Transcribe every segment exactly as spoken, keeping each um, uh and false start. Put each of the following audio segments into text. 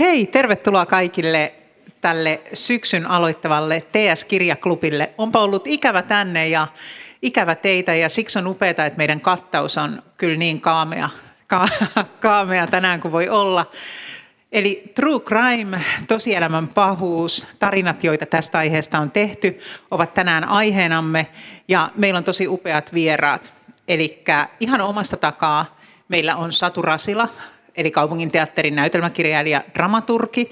Hei, tervetuloa kaikille tälle syksyn aloittavalle T S-kirjaklubille. Onpa ollut ikävä tänne ja ikävä teitä ja siksi on upeaa, että meidän kattaus on kyllä niin kaamea, ka- kaamea tänään kuin voi olla. Eli true crime, tosielämän pahuus, tarinat, joita tästä aiheesta on tehty, ovat tänään aiheenamme ja meillä on tosi upeat vieraat. Eli ihan omasta takaa meillä on Satu Rasila, eli kaupunginteatterin näytelmäkirjailija, dramaturgi,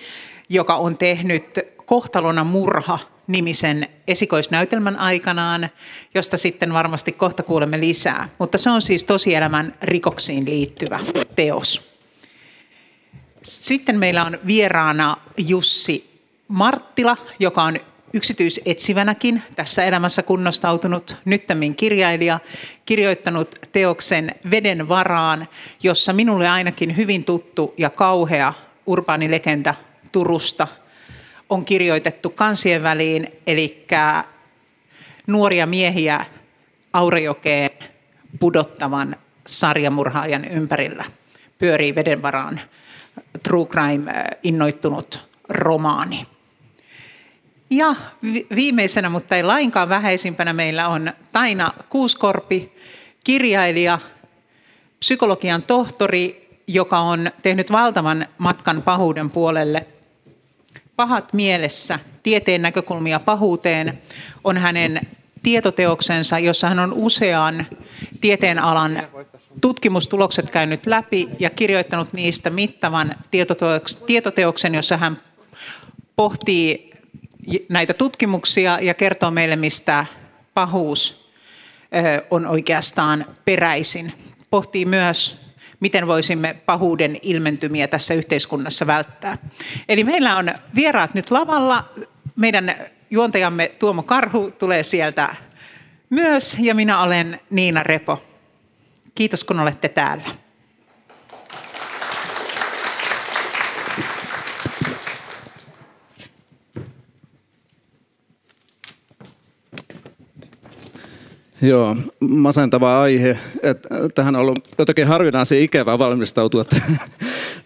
joka on tehnyt Kohtalona murha-nimisen esikoisnäytelmän aikanaan, josta sitten varmasti kohta kuulemme lisää. Mutta se on siis tosielämän rikoksiin liittyvä teos. Sitten meillä on vieraana Jussi Marttila, joka on yksityisetsivänäkin tässä elämässä kunnostautunut nyttemmin kirjailija, kirjoittanut teoksen Veden varaan, jossa minulle ainakin hyvin tuttu ja kauhea urbaanilegenda Turusta on kirjoitettu kansien väliin, eli nuoria miehiä Aurajokeen pudottavan sarjamurhaajan ympärillä pyörii Veden varaan true crime innoittunut romaani. Ja viimeisenä, mutta ei lainkaan vähäisimpänä, meillä on Taina Kuuskorpi, kirjailija, psykologian tohtori, joka on tehnyt valtavan matkan pahuuden puolelle. Pahat mielessä, tieteen näkökulmia pahuuteen, on hänen tietoteoksensa, jossa hän on usean tieteenalan tutkimustulokset käynyt läpi ja kirjoittanut niistä mittavan tietoteoksen, jossa hän pohtii näitä tutkimuksia ja kertoo meille, mistä pahuus on oikeastaan peräisin. Pohtii myös, miten voisimme pahuuden ilmentymiä tässä yhteiskunnassa välttää. Eli meillä on vieraat nyt lavalla. Meidän juontajamme Tuomo Karhu tulee sieltä myös ja minä olen Niina Repo. Kiitos kun olette täällä. Joo, masentava aihe. Että tähän on ollut jotenkin harvinaisen ikävää valmistautua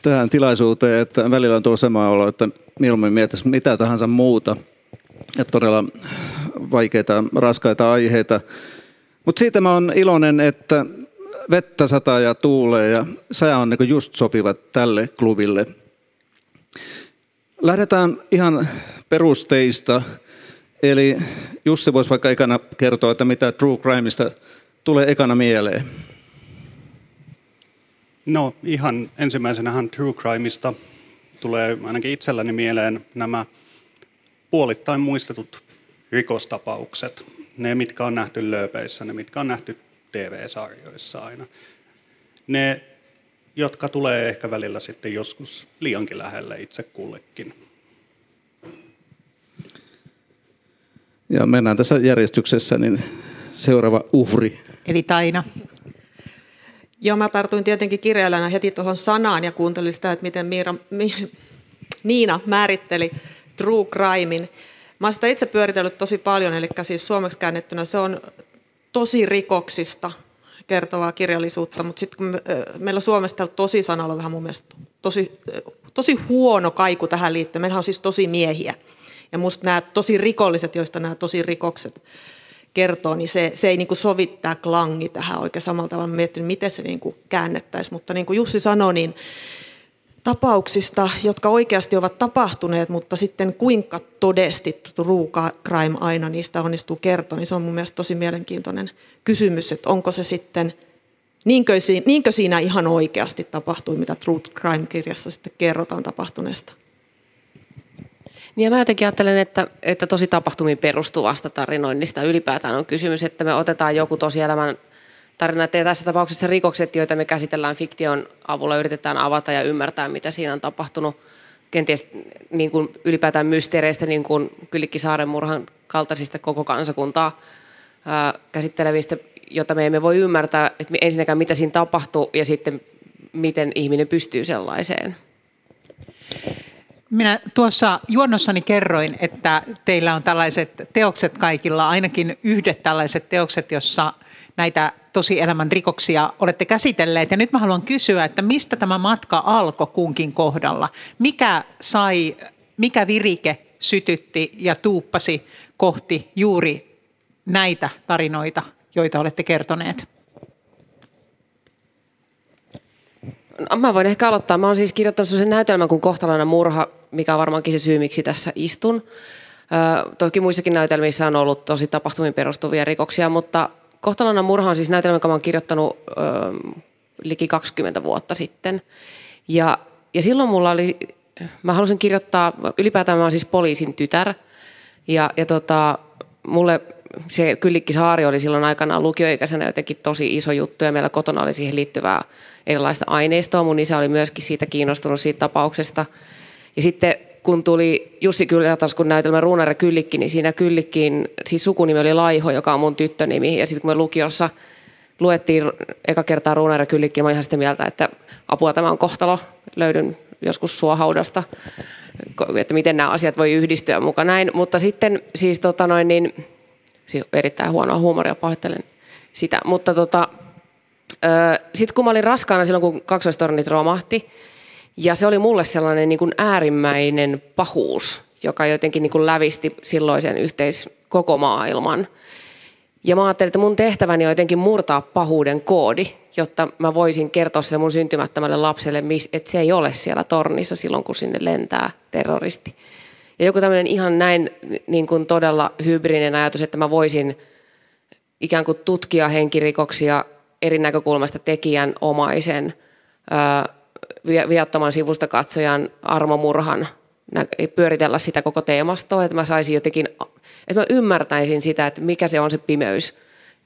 tähän tilaisuuteen, että välillä on tullut semmoinen olo, että mieluummin miettisi mitä tahansa muuta. Että todella vaikeita, raskaita aiheita. Mutta siitä mä oon iloinen, että vettä sataa ja tuulee ja sää on niinku just sopivat tälle klubille. Lähdetään ihan perusteista. Eli Jussi voisi vaikka ekana kertoa, että mitä true crimeista tulee ekana mieleen. No ihan ensimmäisenähän true crimeista tulee ainakin itselläni mieleen nämä puolittain muistetut rikostapaukset. Ne, mitkä on nähty lööpeissä, ne, mitkä on nähty T V-sarjoissa aina. Ne, jotka tulee ehkä välillä sitten joskus liiankin lähelle itse kullekin. Ja mennään tässä järjestyksessä, niin seuraava uhri. Eli Taina. Joo, mä tartuin tietenkin kirjailijana heti tuohon sanaan ja kuuntelin sitä, että miten Miira, Mi, Niina määritteli true crimein. Mä oon sitä itse pyöritellyt tosi paljon, eli siis suomeksi käännettynä se on tosi rikoksista kertovaa kirjallisuutta, mutta sitten kun me, meillä Suomessa täällä tosi-sanalla on vähän mun mielestä tosi, tosi huono kaiku tähän liittyen. Meillähän on siis tosi miehiä. Ja musta nämä tosi rikolliset, joista nämä tosi rikokset kertoo, niin se, se ei niin kuin sovi tämä klangi tähän oikein samalla tavalla. Mä miettinyt, miten se niin kuin käännettäisiin. Mutta niin kuin Jussi sanoi, niin tapauksista, jotka oikeasti ovat tapahtuneet, mutta sitten kuinka todesti true crime aina niistä onnistuu kertoa, niin se on mun mielestä tosi mielenkiintoinen kysymys, että onko se sitten, niinkö siinä, niinkö siinä ihan oikeasti tapahtui, mitä true crime-kirjassa sitten kerrotaan tapahtuneesta. Ja mä jotenkin ajattelen, että, että tosi tapahtumiin perustuvasta tarinoinnista ylipäätään on kysymys, että me otetaan joku tosielämän tarina, että tässä tapauksessa rikokset, joita me käsitellään fiktion avulla, yritetään avata ja ymmärtää, mitä siinä on tapahtunut. Kenties niin kuin ylipäätään mysteereistä, niin kuin Kyllikki Saaren murhan kaltaisista koko kansakuntaa ää, käsittelevistä, jota me emme voi ymmärtää, että ensinnäkään mitä siinä tapahtuu ja sitten miten ihminen pystyy sellaiseen. Minä tuossa juonnossani kerroin, että teillä on tällaiset teokset kaikilla, ainakin yhdet tällaiset teokset, jossa näitä tosielämän rikoksia olette käsitelleet. Ja nyt mä haluan kysyä, että mistä tämä matka alkoi kunkin kohdalla? Mikä sai, mikä virike sytytti ja tuuppasi kohti juuri näitä tarinoita, joita olette kertoneet? No, mä voin ehkä aloittaa. Mä oon siis kirjoittanut sellaisen näytelmän kuin Kohtalana murha, mikä on varmaankin se syy, miksi tässä istun. Öö, toki muissakin näytelmissä on ollut tosi tapahtumiin perustuvia rikoksia, mutta Kohtalana murha on siis näytelmä, jonka mä oon kirjoittanut öö, liki kaksikymmentä vuotta sitten. Ja, ja silloin mulla oli, mä halusin kirjoittaa, ylipäätään mä oon siis poliisin tytär. Ja, ja tota, mulle se Kyllikki Saari oli silloin aikanaan lukioikäisenä jotenkin tosi iso juttu, ja meillä kotona oli siihen liittyvää erilaista aineistoa. Mun isä oli myöskin siitä kiinnostunut siitä tapauksesta. Ja sitten kun tuli Jussi Kylätaskun näytelmä Ruunari Kyllikki, niin siinä Kyllikkiin, siis sukunimi oli Laiho, joka on mun tyttönimi. Ja sitten kun me lukiossa luettiin eka kertaa Ruunari Kyllikki, niin mä olin ihan sitä mieltä, että apua, tämä on kohtalo, löydyn joskus suohaudasta, että miten nämä asiat voi yhdistyä muka näin. Mutta sitten siis tota noin niin, siis erittäin huonoa huumoria, pahoittelen sitä. Mutta tota, sitten kun mä olin raskaana silloin, kun Kaksoistornit romahti, ja se oli mulle sellainen niin kuin äärimmäinen pahuus, joka jotenkin niin kuin lävisti silloisen yhteis koko maailman. Ja mä ajattelin, että mun tehtäväni on jotenkin murtaa pahuuden koodi, jotta mä voisin kertoa sille mun syntymättömälle lapselle, että se ei ole siellä tornissa silloin, kun sinne lentää terroristi. Ja joku tämmöinen ihan näin niin kuin todella hybrinen ajatus, että mä voisin ikään kuin tutkia henkirikoksia eri näkökulmasta tekijän, omaisen, viattoman sivustakatsojan, armomurhan, pyöritellä sitä koko teemastoa, että mä saisin jotenkin, että mä ymmärtäisin sitä, että mikä se on se pimeys,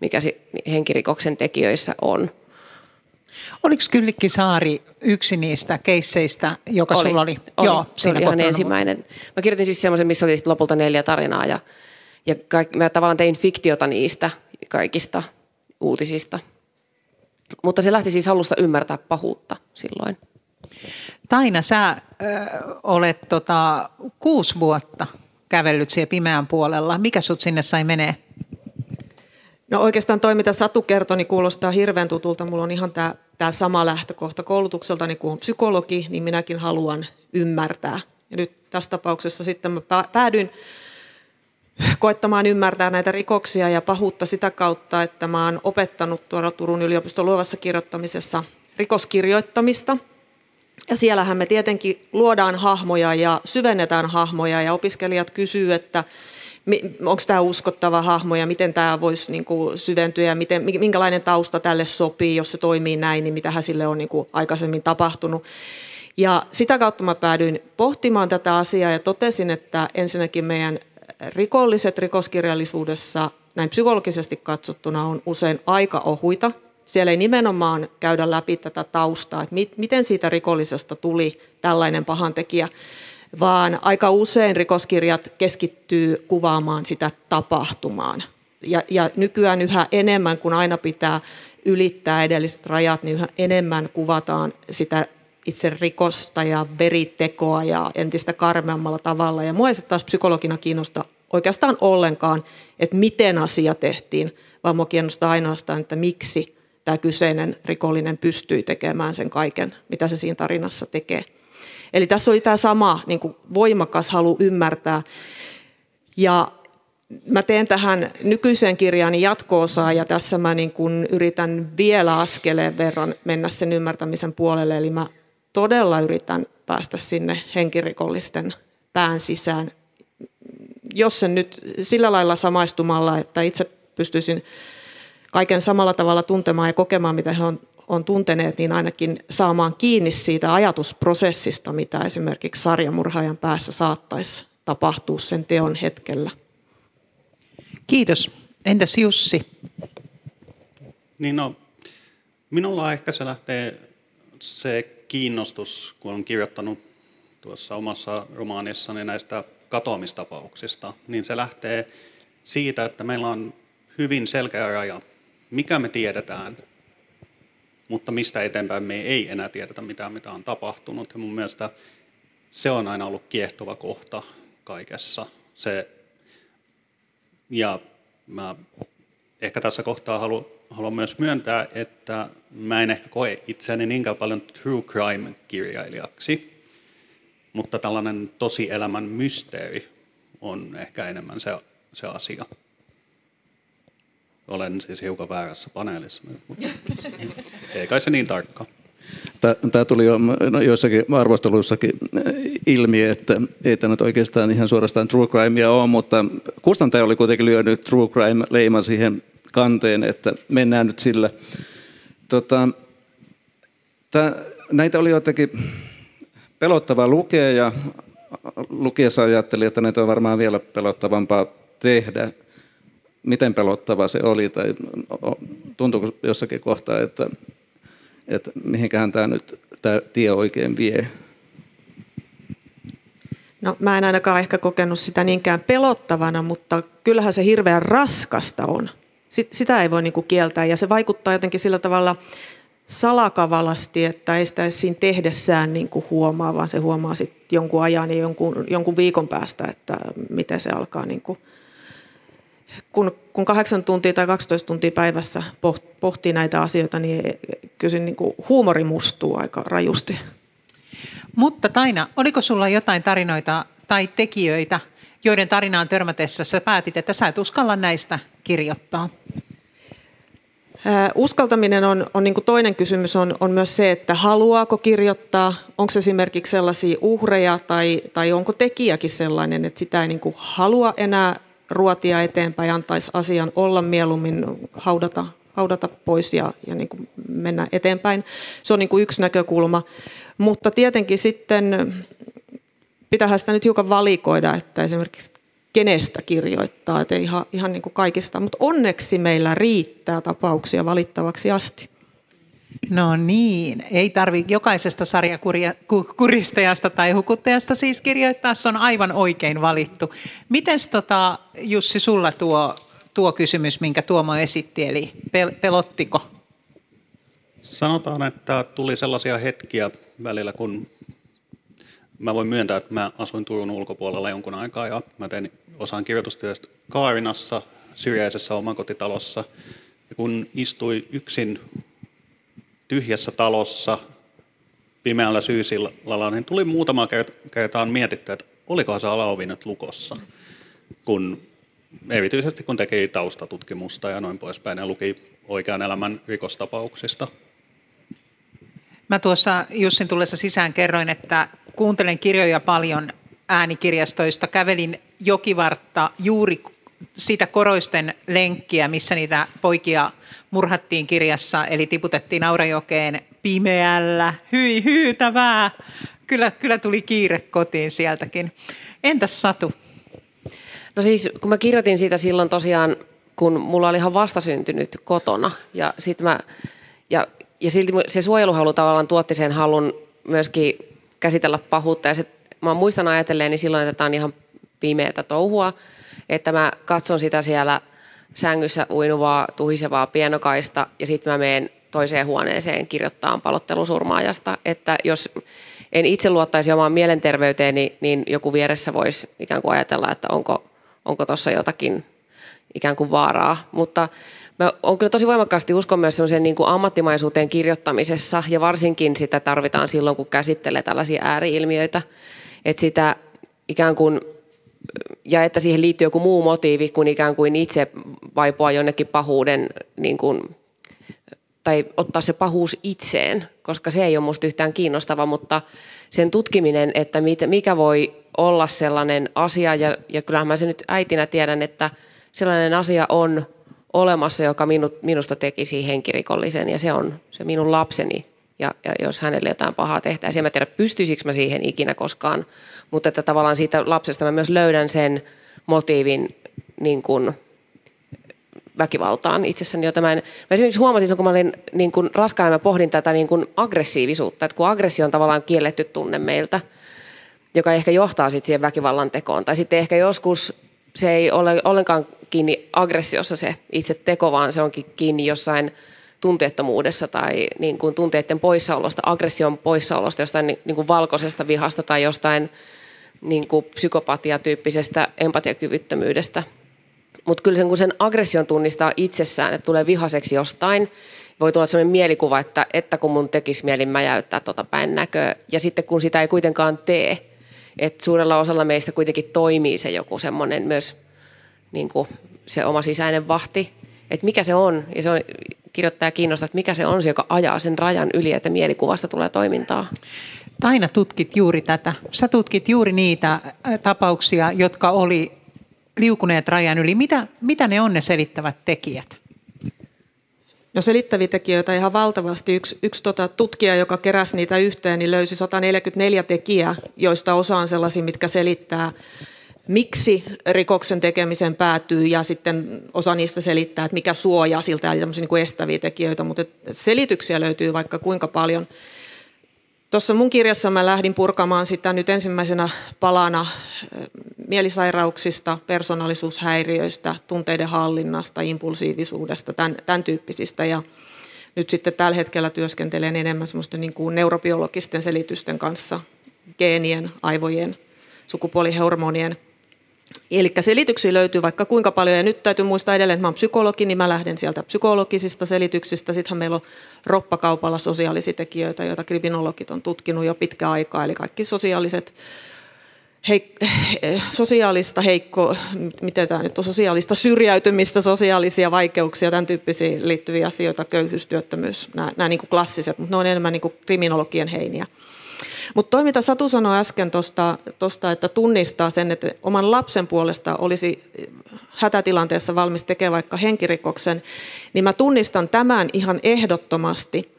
mikä se henkirikoksen tekijöissä on. Oliko Kyllikki Saari yksi niistä keisseistä, joka oli, sulla oli? oli. Joo, se oli ihan ensimmäinen. Mä kirjoitin siis semmoisen, missä oli lopulta neljä tarinaa, ja, ja kaikki, mä tavallaan tein fiktiota niistä kaikista uutisista. Mutta se lähti siis halusta ymmärtää pahuutta silloin. Taina, sä ö, olet tota, kuusi vuotta kävellyt siellä pimeän puolella. Mikä sut sinne sai menee? No oikeastaan toi, mitä Satu kertoi, niin kuulostaa hirveän tutulta. Mulla on ihan tää, tää sama lähtökohta koulutukselta, niin kun on psykologi, niin minäkin haluan ymmärtää. Ja nyt tässä tapauksessa sitten mä päädyin koettamaan ymmärtää näitä rikoksia ja pahuutta sitä kautta, että mä oon opettanut tuolla Turun yliopiston luovassa kirjoittamisessa rikoskirjoittamista. Ja siellähän me tietenkin luodaan hahmoja ja syvennetään hahmoja, ja opiskelijat kysyy, että onko tämä uskottava hahmo ja miten tämä voisi niinku syventyä ja miten, minkälainen tausta tälle sopii, jos se toimii näin, niin mitähän sille on niinku aikaisemmin tapahtunut. Ja sitä kautta mä päädyin pohtimaan tätä asiaa ja totesin, että ensinnäkin meidän rikolliset rikoskirjallisuudessa näin psykologisesti katsottuna on usein aika ohuita. Siellä ei nimenomaan käydä läpi tätä taustaa, että miten siitä rikollisesta tuli tällainen pahantekijä, vaan aika usein rikoskirjat keskittyy kuvaamaan sitä tapahtumaan. Ja, ja nykyään yhä enemmän, kun aina pitää ylittää edelliset rajat, niin yhä enemmän kuvataan sitä itse rikosta ja veritekoa ja entistä karmeammalla tavalla. Ja mua ei taas psykologina kiinnosta oikeastaan ollenkaan, että miten asia tehtiin, vaan mua kiinnostaa ainoastaan, että miksi tämä kyseinen rikollinen pystyy tekemään sen kaiken, mitä se siinä tarinassa tekee. Eli tässä oli tämä sama niin kuin voimakas halu ymmärtää. Ja mä teen tähän nykyiseen kirjaani jatko-osaa, ja tässä mä niin kuin yritän vielä askeleen verran mennä sen ymmärtämisen puolelle. Eli mä todella yritän päästä sinne henkirikollisten pään sisään. Jos sen nyt sillä lailla samaistumalla, että itse pystyisin kaiken samalla tavalla tuntemaan ja kokemaan, mitä he on, on tunteneet, niin ainakin saamaan kiinni siitä ajatusprosessista, mitä esimerkiksi sarjamurhaajan päässä saattaisi tapahtua sen teon hetkellä. Kiitos. Entäs Jussi? Niin no, minulla ehkä se lähtee se kiinnostus, kun olen kirjoittanut tuossa omassa romaanissani näistä katoamistapauksista, niin se lähtee siitä, että meillä on hyvin selkeä raja, mikä me tiedetään, mutta mistä eteenpäin me ei enää tiedetä mitään, mitä on tapahtunut. Ja mun mielestä se on aina ollut kiehtova kohta kaikessa. Se, ja mä ehkä tässä kohtaa haluan haluan myös myöntää, että mä en ehkä koe itseäni niinkään paljon true crime-kirjailijaksi, mutta tällainen tosielämän mysteeri on ehkä enemmän se, se asia. Olen siis hiukan väärässä paneelissa, mutta ei kai se niin tarkkaan. Tämä tuli jo joissakin arvosteluissakin ilmi, että ei tämä nyt oikeastaan ihan suorastaan true crimea ole, mutta kustantaja oli kuitenkin lyönyt true crime-leiman siihen kanteen, että mennään nyt sillä. Tota, tämä, näitä oli jotenkin pelottava lukea ja lukiessa ajattelin, että näitä on varmaan vielä pelottavampaa tehdä. Miten pelottava se oli tai tuntuuko jossakin kohtaa, että että mihinkähän tämä nyt tämä tie oikein vie? No mä en ainakaan ehkä kokenut sitä niinkään pelottavana, mutta kyllähän se hirveän raskasta on. Sitä ei voi niinku kieltää ja se vaikuttaa jotenkin sillä tavalla salakavalasti, että ei sitä edes siinä tehdessään niinku huomaa, vaan se huomaa sitten jonkun ajan ja jonkun, jonkun viikon päästä, että miten se alkaa niinku... Kun, kun kahdeksan tuntia tai kaksitoista tuntia päivässä pohtii näitä asioita, niin kyllä se niin kuin huumori mustuu aika rajusti. Mutta Taina, oliko sulla jotain tarinoita tai tekijöitä, joiden tarinaan törmätessä sä päätit, että sä et uskalla näistä kirjoittaa? Uskaltaminen on, on niin kuin toinen kysymys, on, on myös se, että haluaako kirjoittaa, onko esimerkiksi sellaisia uhreja tai, tai onko tekijäkin sellainen, että sitä ei niin kuin halua enää ruotia eteenpäin, antaisi asian olla mieluummin, haudata, haudata pois ja, ja niin kuin mennä eteenpäin. Se on niin kuin yksi näkökulma. Mutta tietenkin sitten pitäähän sitä nyt hiukan valikoida, että esimerkiksi kenestä kirjoittaa, ettei ihan, ihan niin kuin kaikista. Mutta onneksi meillä riittää tapauksia valittavaksi asti. No niin, ei tarvitse jokaisesta sarjakuristajasta tai hukuttajasta siis kirjoittaa, se on aivan oikein valittu. Mites tota, Jussi, sulla tuo, tuo kysymys, minkä Tuomo esitti, eli pelottiko? Sanotaan, että tuli sellaisia hetkiä välillä, kun mä voin myöntää, että mä asuin Turun ulkopuolella jonkun aikaa ja mä tein osaan kirjoitustyöstä Kaarinassa, syrjäisessä omakotitalossa, ja kun istui yksin tyhjässä talossa pimeällä syysillalla, niin tuli muutama kertaan mietittyä, että olikohan se alaovi nyt lukossa, kun erityisesti kun teki taustatutkimusta ja noin poispäin ja luki oikean elämän rikostapauksista. Mä tuossa Jussin tullessa sisään kerroin, että kuuntelen kirjoja paljon äänikirjastoista, kävelin jokivartta juuri sitä Koroisten lenkkiä, missä niitä poikia murhattiin kirjassa, eli tiputettiin Aurajokeen pimeällä. Hyi hyytävää! Kyllä, kyllä tuli kiire kotiin sieltäkin. Entäs Satu? No siis, kun mä kirjoitin siitä silloin tosiaan, kun mulla oli ihan vastasyntynyt kotona, ja, sit mä, ja, ja silti se suojeluhalu tavallaan tuotti sen halun myöskin käsitellä pahuutta, ja sit, mä muistan ajatelleeni silloin, että tää on ihan pimeätä touhua, että mä katson sitä siellä sängyssä uinuvaa, tuhisevaa pienokaista ja sitten mä menen toiseen huoneeseen kirjoittamaan palottelusurmaajasta. Että jos en itse luottaisi omaan mielenterveyteeni, niin joku vieressä voisi ikään kuin ajatella, että onko, onko tuossa jotakin ikään kuin vaaraa. Mutta mä on kyllä tosi voimakkaasti uskon myös semmoiseen niin kuin ammattimaisuuteen kirjoittamisessa ja varsinkin sitä tarvitaan silloin, kun käsittelee tällaisia ääri-ilmiöitä, että sitä ikään kuin ja että siihen liittyy joku muu motiivi kuin ikään kuin itse vaipua jonnekin pahuuden, niin kuin, tai ottaa se pahuus itseen, koska se ei ole musta yhtään kiinnostava, mutta sen tutkiminen, että mikä voi olla sellainen asia, ja, ja kyllähän mä sen nyt äitinä tiedän, että sellainen asia on olemassa, joka minut, minusta tekisi henkirikollisen, ja se on se minun lapseni. Ja, ja jos hänelle jotain pahaa tehtäisiin, en mä tiedä pystyisikö mä siihen ikinä koskaan, mutta että tavallaan siitä lapsesta mä myös löydän sen motiivin niin kuin väkivaltaan itsessäni. Mä, en, mä esimerkiksi huomasin, kun mä olin niin kuin raskaana, mä pohdin tätä niin kuin aggressiivisuutta, että kun aggressio on tavallaan kielletty tunne meiltä, joka ehkä johtaa sitten siihen väkivallan tekoon, tai sitten ehkä joskus se ei ole ollenkaan kiinni aggressiossa se itse teko, vaan se onkin kiinni jossain tunteettomuudessa tai niin kuin tunteiden poissaolosta, aggression poissaolosta, jostain niin kuin valkoisesta vihasta tai jostain niin kuin psykopatiatyyppisestä empatiakyvyttömyydestä. Mutta kyllä sen, kun sen aggression tunnistaa itsessään, että tulee vihaseksi jostain, voi tulla sellainen mielikuva, että, että kun mun tekisi mieli mäjäyttää tuota päin näköä. Ja sitten kun sitä ei kuitenkaan tee, että suurella osalla meistä kuitenkin toimii se joku semmoinen myös niin kuin se oma sisäinen vahti. Että mikä se on, ja se on, kirjoittaja kiinnostaa, että mikä se on se, joka ajaa sen rajan yli, että mielikuvasta tulee toimintaa. Taina, tutkit juuri tätä. Sä tutkit juuri niitä tapauksia, jotka oli liukuneet rajan yli. Mitä, mitä ne on ne selittävät tekijät? No selittäviä tekijöitä ihan valtavasti. Yksi, yksi tota, tutkija, joka keräsi niitä yhteen, niin löysi sata neljäkymmentäneljä tekijää, joista osa on sellaisia, mitkä selittää, miksi rikoksen tekemisen päätyy, ja sitten osa niistä selittää, että mikä suojaa siltä, eli tämmöisiä niin kuin estäviä tekijöitä, mutta selityksiä löytyy vaikka kuinka paljon. Tuossa mun kirjassa mä lähdin purkamaan sitä nyt ensimmäisenä palana mielisairauksista, persoonallisuushäiriöistä, tunteiden hallinnasta, impulsiivisuudesta, tämän, tämän tyyppisistä, ja nyt sitten tällä hetkellä työskentelen enemmän semmoisten niin kuin neurobiologisten selitysten kanssa, geenien, aivojen, sukupuolihormonien. Eli selityksiä löytyy vaikka kuinka paljon, ja nyt täytyy muistaa edelleen, että mä oon psykologi, niin mä lähden sieltä psykologisista selityksistä. Sittenhän meillä on roppakaupalla sosiaalisia tekijöitä, joita kriminologit on tutkinut jo pitkä aikaa, eli kaikki sosiaaliset, heik- sosiaalista heikko, miten tämä nyt on, sosiaalista syrjäytymistä, sosiaalisia vaikeuksia, tämän tyyppisiä liittyviä asioita, köyhyys, työttömyys, nämä, nämä niin kuin klassiset, mutta ne on enemmän niin kuin kriminologien heiniä. Mutta toi, mitä Satu sanoi äsken tuosta, että tunnistaa sen, että oman lapsen puolesta olisi hätätilanteessa valmis tekemään vaikka henkirikoksen, niin mä tunnistan tämän ihan ehdottomasti.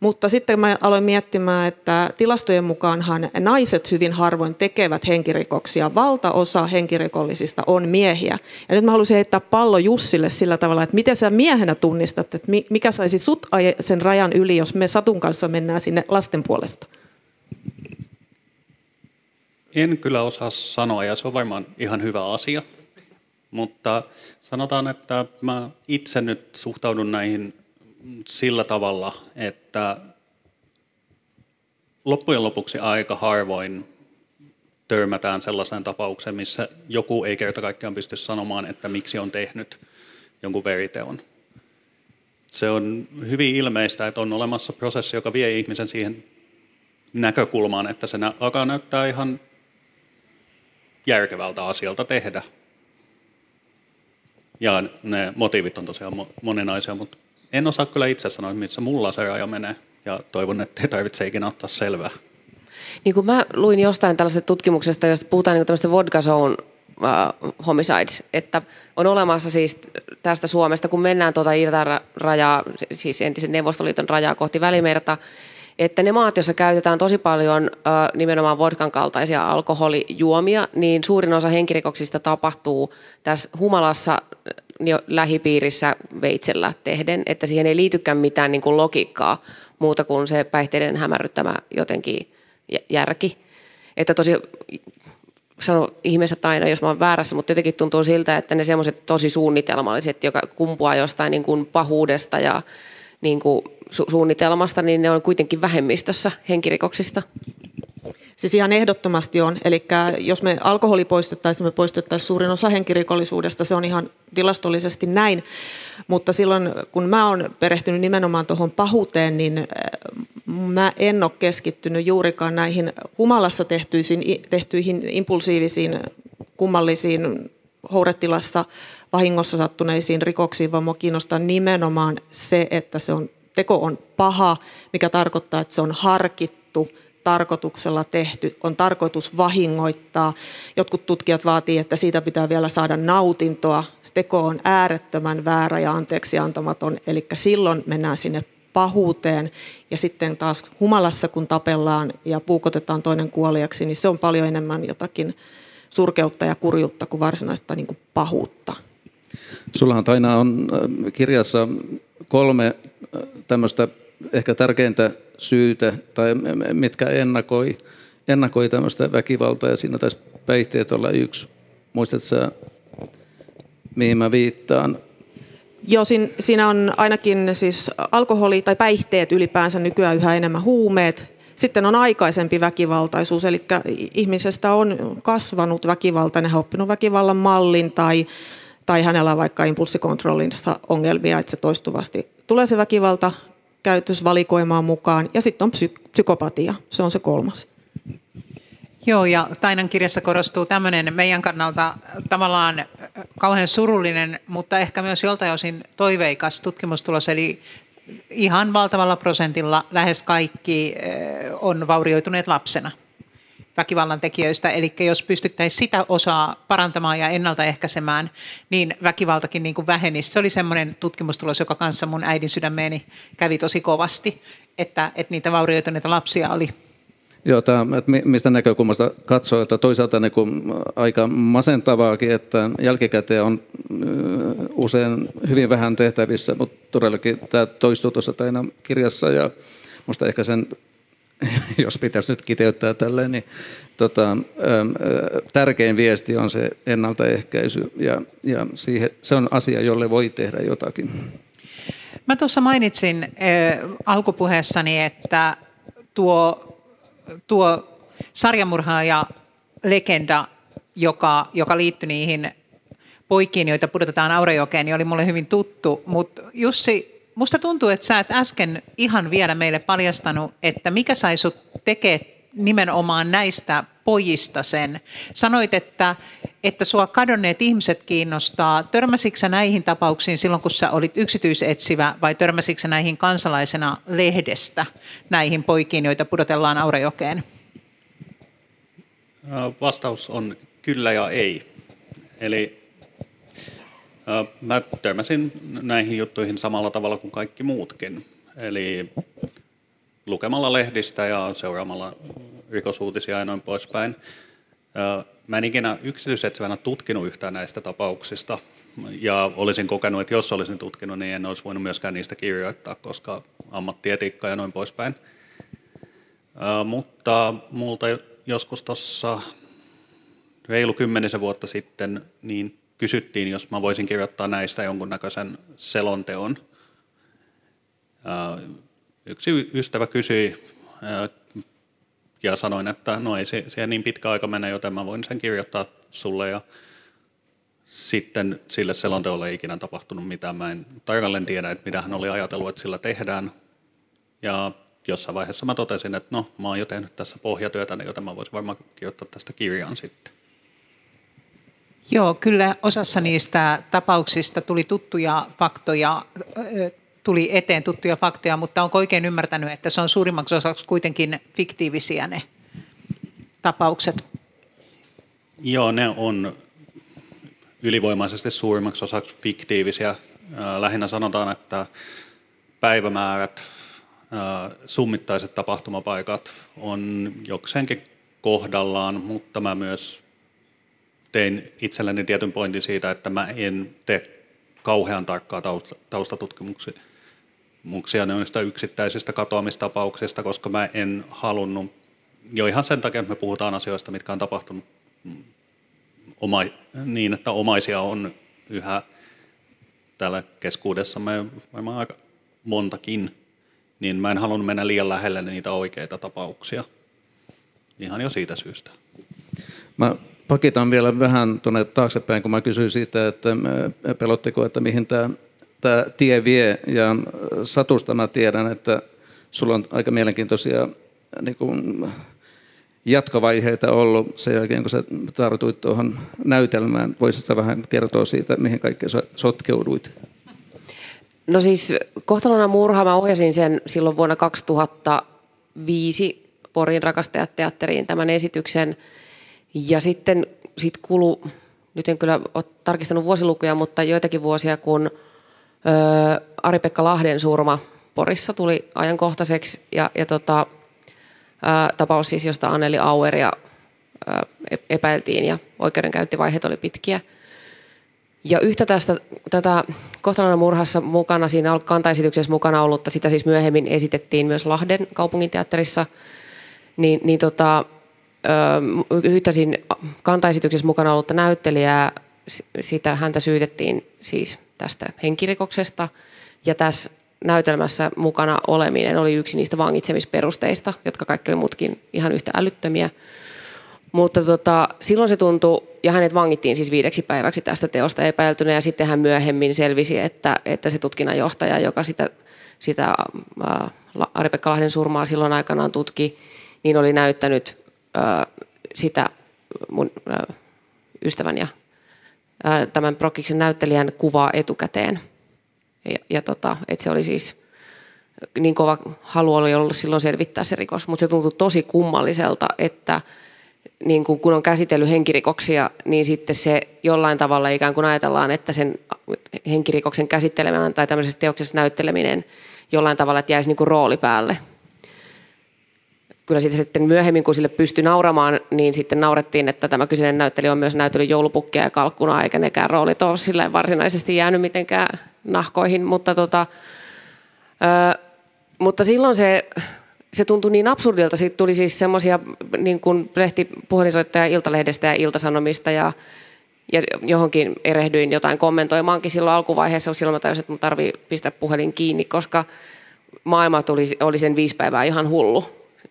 Mutta sitten mä aloin miettimään, että tilastojen mukaanhan naiset hyvin harvoin tekevät henkirikoksia. Valtaosa henkirikollisista on miehiä. Ja nyt mä haluaisin heittää pallo Jussille sillä tavalla, että miten sä miehenä tunnistat, että mikä saisi sut sen rajan yli, jos me Satun kanssa mennään sinne lasten puolesta? En kyllä osaa sanoa, ja se on varmaan ihan hyvä asia, mutta sanotaan, että mä itse nyt suhtaudun näihin sillä tavalla, että loppujen lopuksi aika harvoin törmätään sellaiseen tapaukseen, missä joku ei kerta kaikkiaan pysty sanomaan, että miksi on tehnyt jonkun veriteon. Se on hyvin ilmeistä, että on olemassa prosessi, joka vie ihmisen siihen näkökulmaan, että se alkaa näyttää ihan järkevältä asialta tehdä. Ja ne motiivit on tosiaan moninaisia, mutta en osaa kyllä itse sanoa, missä mulla se raja menee, ja toivon, että ei tarvitse ikinä ottaa selvää. Niin kuin mä luin jostain tällaisesta tutkimuksesta, josta puhutaan niin tämmöistä vodka zone uh, homicides, että on olemassa siis tästä Suomesta, kun mennään tuota itärajaa, siis entisen Neuvostoliiton rajaa kohti Välimerta, että ne maat, joissa käytetään tosi paljon uh, nimenomaan vodkan kaltaisia alkoholijuomia, niin suurin osa henkirikoksista tapahtuu tässä humalassa jo lähipiirissä veitsellä tehden, että siihen ei liitykään mitään niin kuin logiikkaa muuta kuin se päihteiden hämärryttämä jotenkin järki. Että tosi, sano ihmeessä Taina, jos mä oon väärässä, mutta jotenkin tuntuu siltä, että ne semmoiset tosi suunnitelmalliset, joka kumpuaa jostain niin kuin pahuudesta ja niin kuin su- suunnitelmasta, niin ne on kuitenkin vähemmistössä henkirikoksista. Siis ihan ehdottomasti on. Eli jos me alkoholi poistettaisiin, me poistettaisiin suurin osa henkirikollisuudesta. Se on ihan tilastollisesti näin. Mutta silloin, kun mä oon perehtynyt nimenomaan tuohon pahuuteen, niin mä en ole keskittynyt juurikaan näihin humalassa tehtyisiin, tehtyihin impulsiivisiin, kummallisiin, houretilassa vahingossa sattuneisiin rikoksiin, vaan mua kiinnostaa nimenomaan se, että se on, teko on paha, mikä tarkoittaa, että se on harkittu, tarkoituksella tehty, on tarkoitus vahingoittaa. Jotkut tutkijat vaatii, että siitä pitää vielä saada nautintoa. Se teko on äärettömän väärä ja anteeksi antamaton, eli silloin mennään sinne pahuuteen. Ja sitten taas humalassa, kun tapellaan ja puukotetaan toinen kuoliaksi, niin se on paljon enemmän jotakin surkeutta ja kurjuutta kuin varsinaista niin kuin pahuutta. Sullahan Taina on kirjassa kolme tämmöistä ehkä tärkeintä syytä, tai mitkä ennakoi, ennakoi tämmöistä väkivaltaa, ja siinä taisi päihteet olla yksi. Muistatko sä, mihin mä viittaan? Joo, siinä on ainakin siis alkoholi tai päihteet ylipäänsä, nykyään yhä enemmän huumeet. Sitten on aikaisempi väkivaltaisuus, eli ihmisestä on kasvanut väkivaltainen, hän on oppinut väkivallan mallin tai tai hänellä on vaikka impulssikontrollissa ongelmia, että se toistuvasti tulee se väkivalta käytösvalikoimaan mukaan, ja sitten on psyk- psykopatia, se on se kolmas. Joo, ja Tainan kirjassa korostuu tämmöinen meidän kannalta tavallaan kauhean surullinen, mutta ehkä myös joltain osin toiveikas tutkimustulos, eli ihan valtavalla prosentilla lähes kaikki on vaurioituneet lapsena väkivallan tekijöistä, eli jos pystyttäisiin sitä osaa parantamaan ja ennaltaehkäisemään, niin väkivaltakin niin kuin vähenisi. Se oli semmoinen tutkimustulos, joka kanssa mun äidin sydämeeni kävi tosi kovasti, että, että niitä vaurioituneita lapsia oli. Joo, tämä, mistä näkökulmasta katsoo, että toisaalta niin kuin aika masentavaakin, että jälkikäteen on usein hyvin vähän tehtävissä, mutta todellakin tämä toistuu tuossa Taina kirjassa, ja musta ehkä sen, jos pitäisi nyt kiteyttää tälleen, niin tota, tärkein viesti on se ennaltaehkäisy, ja, ja siihen, se on asia, jolle voi tehdä jotakin. Mä tuossa mainitsin äh, alkupuheessani, että tuo... Tuo sarjamurhaaja-legenda, joka, joka liittyi niihin poikiin, joita pudotetaan Aurajokeen, niin oli mulle hyvin tuttu. Mutta Jussi, musta tuntuu, että sä et äsken ihan vielä meille paljastanut, että mikä sai sut tekee nimenomaan näistä pojista sen. Sanoit, että, että sua kadonneet ihmiset kiinnostaa. Törmäsitkö sä näihin tapauksiin silloin, kun sä olit yksityisetsivä, vai törmäsitkö sä näihin kansalaisena lehdestä, näihin poikiin, joita pudotellaan Aurajokeen? Vastaus on kyllä ja ei. Eli äh, mä törmäsin näihin juttuihin samalla tavalla kuin kaikki muutkin. Eli lukemalla lehdistä ja seuraamalla rikosuutisia ja noin poispäin. Mä en ikinä yksityisetsivänä tutkinut yhtään näistä tapauksista, ja olisin kokenut, että jos olisin tutkinut, niin en olisi voinut myöskään niistä kirjoittaa, koska ammattietiikka ja noin poispäin. Mutta multa joskus tuossa reilu kymmenisen vuotta sitten niin kysyttiin, jos mä voisin kirjoittaa näistä jonkunnäköisen selonteon. Yksi ystävä kysyi ja sanoin, että no ei se niin pitkä aika mene, joten mä voin sen kirjoittaa sulle, ja sitten sille selonteolle ei ikinä tapahtunut mitään. Mä en tarkalleen tiedä, että mitä hän oli ajatellut, että sillä tehdään, ja jossain vaiheessa mä totesin, että no mä oon jo tehnyt tässä pohjatyötä, joten mä voisin varmaan kirjoittaa tästä kirjaan sitten. Joo, kyllä osassa niistä tapauksista tuli tuttuja faktoja, tuli eteen tuttuja faktoja, mutta onko oikein ymmärtänyt, että se on suurimmaksi osaksi kuitenkin fiktiivisiä ne tapaukset? Joo, ne on ylivoimaisesti suurimmaksi osaksi fiktiivisiä. Lähinnä sanotaan, että päivämäärät, summittaiset tapahtumapaikat on jokseenkin kohdallaan, mutta mä myös tein itselleni tietyn pointin siitä, että mä en tee kauhean tarkkaa taustatutkimuksia. Muksia noista yksittäisistä katoamistapauksista, koska mä en halunnut, jo ihan sen takia, että me puhutaan asioista, mitkä on tapahtunut oma, niin, että omaisia on yhä täällä keskuudessamme varmaan aika montakin, niin mä en halunnut mennä liian lähelle niitä oikeita tapauksia, ihan jo siitä syystä. Mä pakitan vielä vähän tuonne taaksepäin, kun mä kysyin siitä, että pelottiko, että mihin tämä Tämä tie vie, ja Satusta mä tiedän, että sulla on aika mielenkiintoisia niin kuin jatkovaiheita ollut sen jälkeen, kun sä tartuit tuohon näytelmään. Voisitko vähän kertoa siitä, mihin kaikkeen sä sotkeuduit? No siis kohtalona murha, mä ohjasin sen silloin vuonna kaksituhattaviisi Porin rakastajat teatteriin tämän esityksen, ja sitten sit kulu, nyt en kyllä ole tarkistanut vuosilukuja, mutta joitakin vuosia, kun Öö, Ari-Pekka Lahden surma Porissa tuli ajankohtaiseksi, ja, ja tota, ää, tapaus siis, josta Anneli Aueria ää, epäiltiin, ja oikeudenkäyntivaiheet oli pitkiä. Ja yhtä tästä, tätä kohtalona murhassa mukana, siinä kantaesityksessä mukana ollutta, sitä siis myöhemmin esitettiin myös Lahden kaupunginteatterissa, niin, niin tota, öö, yhtä siinä kantaesityksessä mukana ollutta näyttelijää, sitä häntä syytettiin siis tästä henkirikoksesta, ja tässä näytelmässä mukana oleminen oli yksi niistä vangitsemisperusteista, jotka kaikki oli muutkin ihan yhtä älyttömiä. Mutta tota, silloin se tuntui, ja hänet vangittiin siis viideksi päiväksi tästä teosta epäiltynä, ja sitten hän myöhemmin selvisi, että, että se tutkinnanjohtaja, joka sitä, sitä ää, Rebekka Lahden surmaa silloin aikanaan tutki, niin oli näyttänyt ää, sitä mun ää, ystävän ja ää, tämän Brokkiksen näyttelijän kuvaa etukäteen. Ja, ja tota, että se oli siis niin kova halu oli ollut silloin selvittää se rikos, mutta se tuntui tosi kummalliselta, että niin kun, kun on käsitellyt henkirikoksia, niin sitten se jollain tavalla ikään kuin ajatellaan, että sen henkirikoksen käsitteleminen tai tämmöisessä teoksessa näytteleminen jollain tavalla, että jäisi niin kuin rooli päälle. Kyllä sitten, sitten myöhemmin, kun sille pystyi nauramaan, niin sitten naurettiin, että tämä kyseinen näyttelijä on myös näytellyt joulupukkia ja kalkkunaa, eikä nekään roolit ole silleen varsinaisesti jäänyt mitenkään nahkoihin, mutta tota... Öö, Mutta silloin se, se tuntui niin absurdilta. Siitä tuli siis semmoisia niin kuin lehtipuhelinsoittaja Iltalehdestä ja Iltasanomista ja, ja johonkin erehdyin jotain kommentoimaankin silloin alkuvaiheessa. Silloin mä tajusin, että mun tarvii pistää puhelin kiinni, koska maailma tuli, oli sen viisi päivää ihan hullu,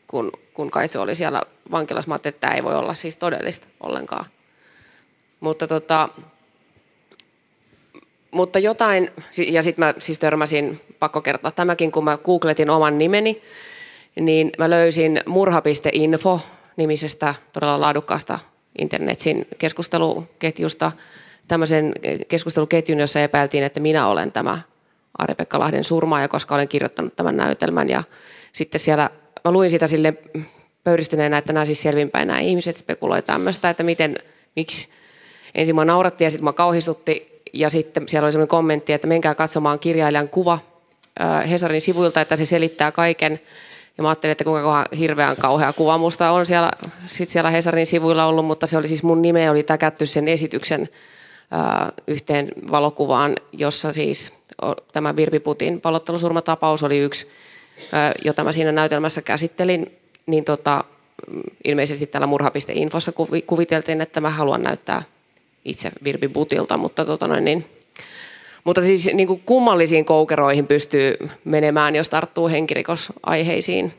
kun, kun Kaitsu oli siellä vankilassa. Mä ajattelin, että tämä ei voi olla siis todellista ollenkaan. Mutta, tota, mutta jotain, ja sitten mä siis törmäsin... Pakko kertoa tämäkin, kun mä googletin oman nimeni, niin mä löysin murha piste info-nimisestä todella laadukkaasta internetin keskusteluketjusta tämmöisen keskusteluketjun, jossa epäiltiin, että minä olen tämä Rebekka Lahden surmaaja, koska olen kirjoittanut tämän näytelmän. Ja sitten siellä, mä luin sitä sille pöyristyneenä, että nämä siis selvinpäin nämä ihmiset spekuloi tämmöistä, että miten, miksi. Ensin mä naurattiin ja sitten mä kauhistuttiin ja sitten siellä oli semmoinen kommentti, että menkää katsomaan kirjailijan kuva Hesarin sivuilta, että se selittää kaiken. Ja mä ajattelin, että kuinka hirveän kauhea kuva musta on siellä, sit siellä Hesarin sivuilla ollut, mutta se oli siis mun nimeä oli täkätty sen esityksen ää, yhteen valokuvaan, jossa siis tämä Virpi Putin palottelusurmatapaus oli yksi, ää, jota mä siinä näytelmässä käsittelin. Niin tota, ilmeisesti täällä murha piste infossa kuviteltiin, että mä haluan näyttää itse Virpi Putilta, mutta tota noin niin... Mutta siis niin kuin kummallisiin koukeroihin pystyy menemään, jos tarttuu henkirikosaiheisiin.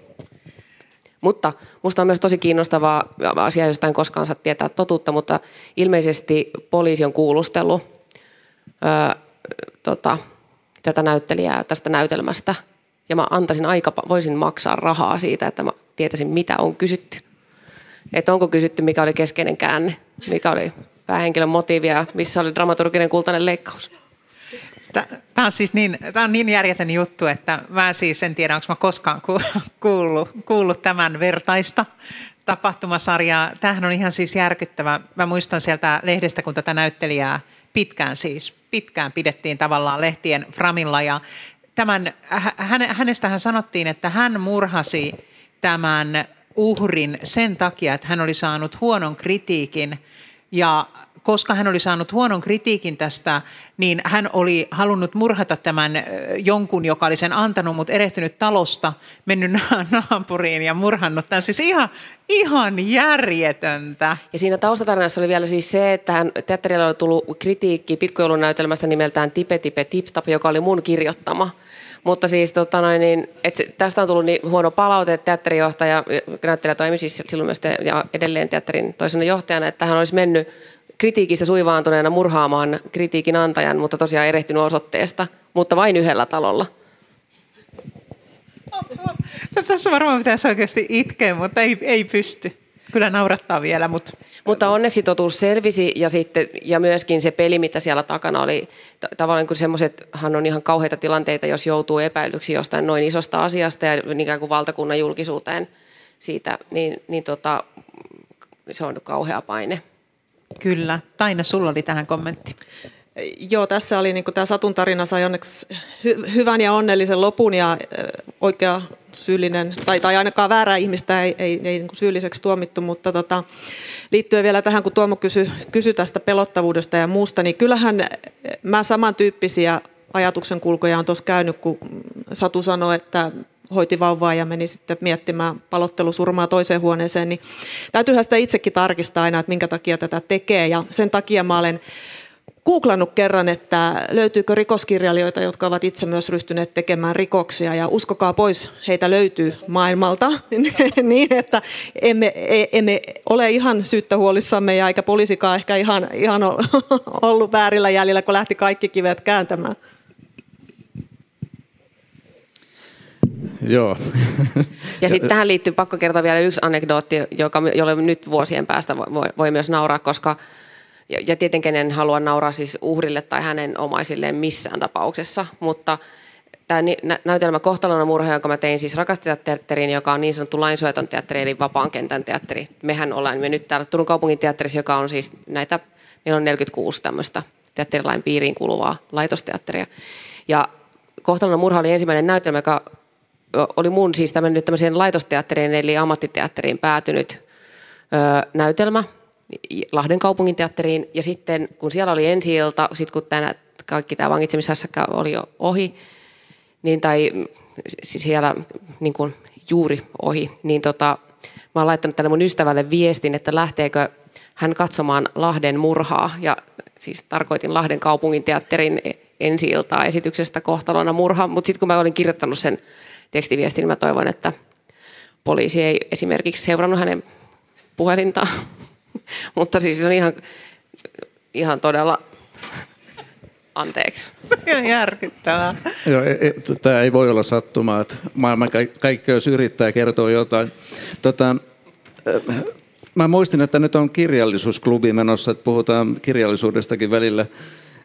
Mutta musta on myös tosi kiinnostavaa asiaa, josta en koskaan saa tietää totuutta, mutta ilmeisesti poliisi on kuulustellut öö, tota, tätä näyttelijää tästä näytelmästä. Ja mä antaisin aika, voisin maksaa rahaa siitä, että mä tietäisin, mitä on kysytty. Että onko kysytty, mikä oli keskeinen käänne, mikä oli päähenkilön motiivi ja missä oli dramaturginen kultainen leikkaus. Tämä on siis niin, tämä on niin järjetön juttu, että mä siis en tiedä, onko mä koskaan kuullut, kuullut tämän vertaista tapahtumasarjaa. Tämähän on ihan siis järkyttävä. Mä muistan sieltä lehdestä, kun tätä näyttelijää pitkään siis, pitkään pidettiin tavallaan lehtien framilla. Ja tämän, hänestähän sanottiin, että hän murhasi tämän uhrin sen takia, että hän oli saanut huonon kritiikin ja koska hän oli saanut huonon kritiikin tästä, niin hän oli halunnut murhata tämän jonkun, joka oli sen antanut, mutta erehtynyt talosta, mennyt naapuriin ja murhannut tämän. Siis ihan, ihan järjetöntä. Ja siinä taustatarinassa oli vielä siis se, että hän, teatterilla oli tullut kritiikki pikkujoulunäytelmästä nimeltään Tipe Tipe Tip Tap, joka oli mun kirjoittama. Mutta siis tota noin, niin, et tästä on tullut niin huono palaute, että teatterijohtaja, näyttelijä toimi siis silloin myös te, ja edelleen teatterin toisena johtajana, että hän olisi mennyt kritiikistä suivaantuneena murhaamaan kritiikin antajan, mutta tosiaan erehtynyt osoitteesta, mutta vain yhdellä talolla. No, tässä varmaan pitäisi oikeasti itkeä, mutta ei, ei pysty. Kyllä naurattaa vielä. Mutta, mutta onneksi totuus selvisi ja, sitten, ja myöskin se peli, mitä siellä takana oli. Tavallaan kun semmoisethan on ihan kauheita tilanteita, jos joutuu epäilyksi jostain noin isosta asiasta ja ikään kuin valtakunnan julkisuuteen siitä, niin, niin tota, se on kauhea paine. Kyllä. Taina, sulla oli tähän kommentti. Joo, tässä oli niin kuin tämä Satun tarina sai onneksi hy- hyvän ja onnellisen lopun ja äh, oikea syyllinen, tai, tai ainakaan väärää ihmistä ei, ei, ei niin kuin syylliseksi tuomittu, mutta tota, liittyen vielä tähän, kun Tuomo kysyi kysy tästä pelottavuudesta ja muusta, niin kyllähän mä samantyyppisiä ajatuksen kulkoja on tuossa käynyt, kun Satu sanoi, että hoiti vauvaa ja meni sitten miettimään palottelusurmaa toiseen huoneeseen, niin täytyyhän sitä itsekin tarkistaa aina, että minkä takia tätä tekee. Ja sen takia mä olen googlannut kerran, että löytyykö rikoskirjailijoita, jotka ovat itse myös ryhtyneet tekemään rikoksia, ja uskokaa pois, heitä löytyy maailmalta niin, että emme, emme ole ihan syyttä huolissamme, ja eikä poliisikaan ehkä ihan, ihan ollut väärillä jäljellä, kun lähti kaikki kivet kääntämään. Joo. Ja sitten tähän liittyy pakko kertoa vielä yksi anekdootti, joka, jolle nyt vuosien päästä voi, voi myös nauraa, koska, ja tietenkin en halua nauraa siis uhrille tai hänen omaisilleen missään tapauksessa, mutta tämä näytelmä Kohtalona murha, jonka mä tein siis Rakastajateatteriin, joka on niin sanottu lainsuojaton teatteri, eli vapaan kentän teatteri. Mehän ollaan me nyt täällä Turun kaupungin teatterissa, joka on siis näitä, meillä on neljäkymmentäkuusi tämmöistä teatterilain piiriin kuuluvaa laitosteatteria. Ja Kohtalona murha oli ensimmäinen näytelmä, joka oli mun siis tämmöinen, tämmöiseen laitosteatteriin eli ammattiteatteriin päätynyt öö, näytelmä Lahden kaupungin teatteriin. Ja sitten kun siellä oli ensi-ilta, sit kun tämä, kaikki tämä vangitsemishässäkkä oli jo ohi, niin, tai siis siellä niin kuin juuri ohi, niin tota, mä oon laittanut tälle mun ystävälle viestin, että lähteekö hän katsomaan Lahden murhaa. Ja siis tarkoitin Lahden kaupungin teatterin ensi-iltaa esityksestä Kohtalona murha, mutta sitten kun mä olin kirjoittanut sen tekstiviestin, niin mä toivon, että poliisi ei esimerkiksi seurannut hänen puhelintaan. Mutta siis on ihan, ihan todella anteeksi. Järkyttävää. Joo, tämä ei voi olla sattumaa, että maailmankaikkeus yrittää kertoa jotain. Tota, mä muistin, että nyt on kirjallisuusklubi menossa, että puhutaan kirjallisuudestakin välillä.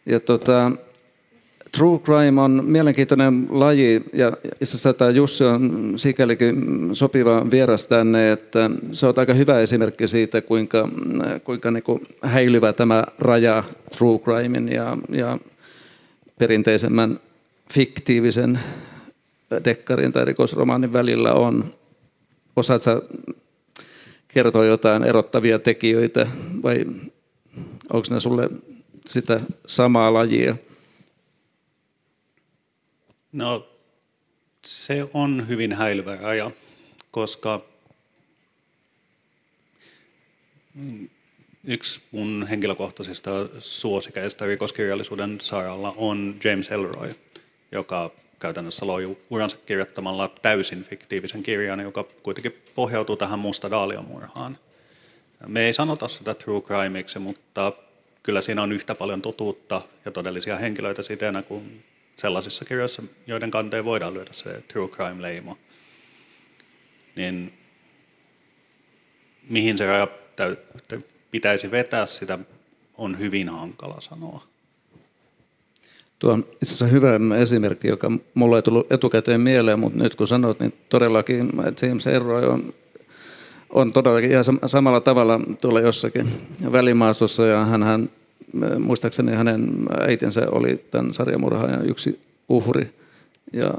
Ja tota, true crime on mielenkiintoinen laji, ja itse asiassa tämä Jussi on sikälikin sopiva vieras tänne, että se on aika hyvä esimerkki siitä, kuinka, kuinka niin kuin häilyvä tämä raja true crimein ja, ja perinteisemmän fiktiivisen dekkarin tai rikosromaanin välillä on. Osaatko sä kertoa jotain erottavia tekijöitä, vai onko ne sulle sitä samaa lajia? No, se on hyvin häilyvä raja, koska yksi mun henkilökohtaisista suosikeista rikoskirjallisuuden saralla on James Ellroy, joka käytännössä loi uransa kirjoittamalla täysin fiktiivisen kirjan, joka kuitenkin pohjautuu tähän Musta Dahlia-murhaan. Me ei sanota sitä true crimeiksi, mutta kyllä siinä on yhtä paljon totuutta ja todellisia henkilöitä sitenä kuin sellaisissa kirjoissa, joiden kanteen voidaan lyödä se true crime-leima, niin mihin se raja pitäisi vetää, sitä on hyvin hankala sanoa. Tuo on itse asiassa hyvä esimerkki, joka mulla ei tullut etukäteen mieleen, mutta nyt kun sanot, niin todellakin James Ellroy on, on todellakin ihan samalla tavalla tuolla jossakin välimaastossa, ja hänhän muistaakseni hänen äitinsä oli tämän sarjamurhaajan yksi uhri, ja,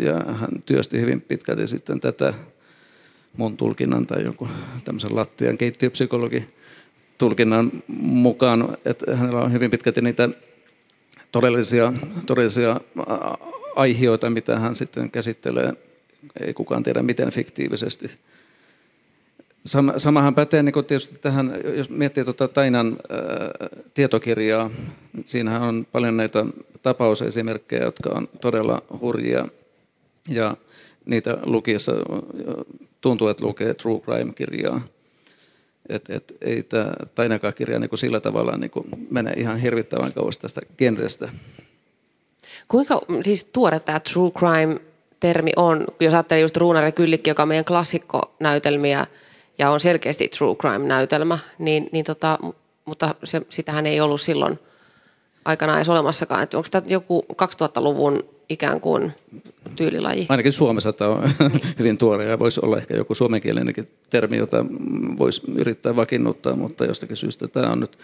ja hän työsti hyvin pitkälti sitten tätä mun tulkinnan tai jonkun tämmöisen lattian keittiöpsykologin tulkinnan mukaan, että hänellä on hyvin pitkälti niitä todellisia, todellisia aiheita, mitä hän sitten käsittelee, ei kukaan tiedä miten fiktiivisesti. Samahan pätee niin tietysti tähän, jos miettii tuota Tainan ää, tietokirjaa, siinähän on paljon näitä tapausesimerkkejä, jotka on todella hurjia, ja niitä lukiessa tuntuu, että lukee true crime-kirjaa. Et, et, ei tämä Tainakaan kirja niin sillä tavalla niin mene ihan hirvittävän kauas tästä genrestä. Kuinka siis tuore tämä true crime-termi on, jos ajattelee just Ruunari Kyllikki, joka on meidän klassikkonäytelmiä, ja on selkeästi true crime-näytelmä, niin, niin tota, mutta se, sitähän ei ollut silloin aikanaan edes olemassakaan. Et onko tämä joku kaksituhattaluvun ikään kuin tyylilaji? Ainakin Suomessa tämä on hyvin tuore, ja voisi olla ehkä joku suomenkielinenkin termi, jota voisi yrittää vakiinnuttaa, mutta jostakin syystä tämä on nyt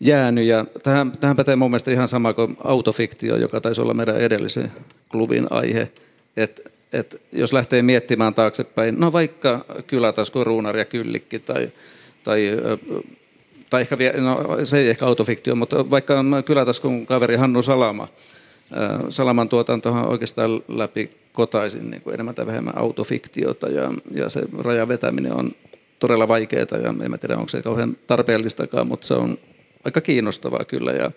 jäänyt. Ja tähän, tähän pätee mun mielestä ihan sama kuin autofiktio, joka taisi olla meidän edellisen klubin aihe, että Et jos lähtee miettimään taaksepäin, no vaikka Kylätasku, Ruunari ja Kyllikki, tai, tai, tai ehkä, no, se ei ehkä autofiktio, mutta vaikka Kylätaskun kaveri Hannu Salama. Salaman tuotantohan oikeastaan läpi kotaisin niin kuin enemmän tai vähemmän autofiktiota, ja, ja se rajan vetäminen on todella vaikeaa, ja en tiedä, onko se kauhean tarpeellistakaan, mutta se on aika kiinnostavaa kyllä. Ja,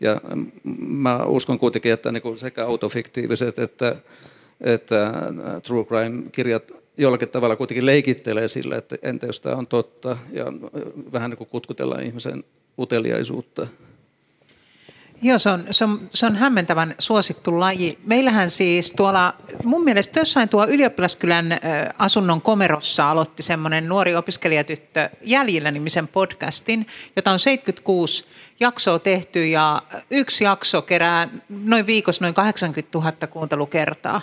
ja mä uskon kuitenkin, että niin sekä autofiktiiviset että, että true crime-kirjat jollakin tavalla kuitenkin leikittelee sillä, että entä jos tämä on totta, ja vähän niin kuin kutkutellaan ihmisen uteliaisuutta. Joo, se on, se, on, se on hämmentävän suosittu laji. Meillähän siis tuolla, mun mielestä jossain tuo Ylioppilaskylän asunnon komerossa aloitti semmoinen nuori opiskelijatyttö Jäljillä-nimisen podcastin, jota on seitsemänkymmentäkuusi jaksoa tehty, ja yksi jakso kerää noin viikossa noin kahdeksankymmentätuhatta kuuntelukertaa.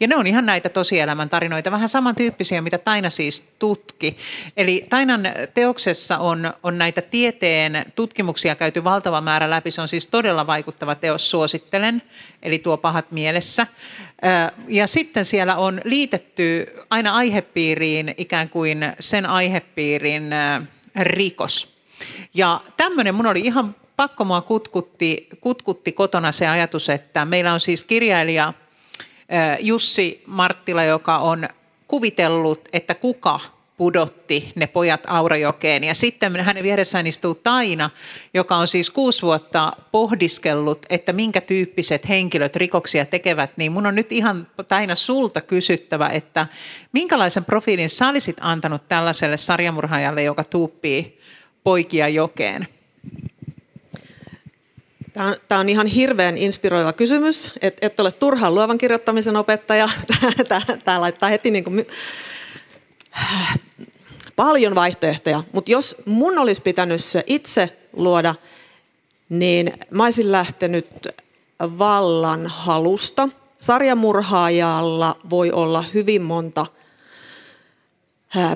Ja ne on ihan näitä tosielämän tarinoita, vähän samantyyppisiä, mitä Taina siis tutki. Eli Tainan teoksessa on, on näitä tieteen tutkimuksia käyty valtava määrä läpi. Se on siis todella vaikuttava teos, suosittelen, eli tuo Pahat mielessä. Ja sitten siellä on liitetty aina aihepiiriin ikään kuin sen aihepiirin rikos. Ja tämmöinen mun oli ihan pakko, mua kutkutti, kutkutti kotona se ajatus, että meillä on siis kirjailija Jussi Marttila, joka on kuvitellut, että kuka pudotti ne pojat Aurajokeen. Ja sitten hänen vieressään istuu Taina, joka on siis kuusi vuotta pohdiskellut, että minkä tyyppiset henkilöt rikoksia tekevät. Niin mun on nyt ihan, Taina, sulta kysyttävä, että minkälaisen profiilin sä olisit antanut tällaiselle sarjamurhaajalle, joka tuuppii poikia jokeen? Tämä on ihan hirveän inspiroiva kysymys, että et ole turhaan luovan kirjoittamisen opettaja. Tämä laittaa heti niin kuin paljon vaihtoehtoja, mutta jos mun olisi pitänyt se itse luoda, niin mä olisin lähtenyt vallan halusta. Sarjamurhaajalla voi olla hyvin monta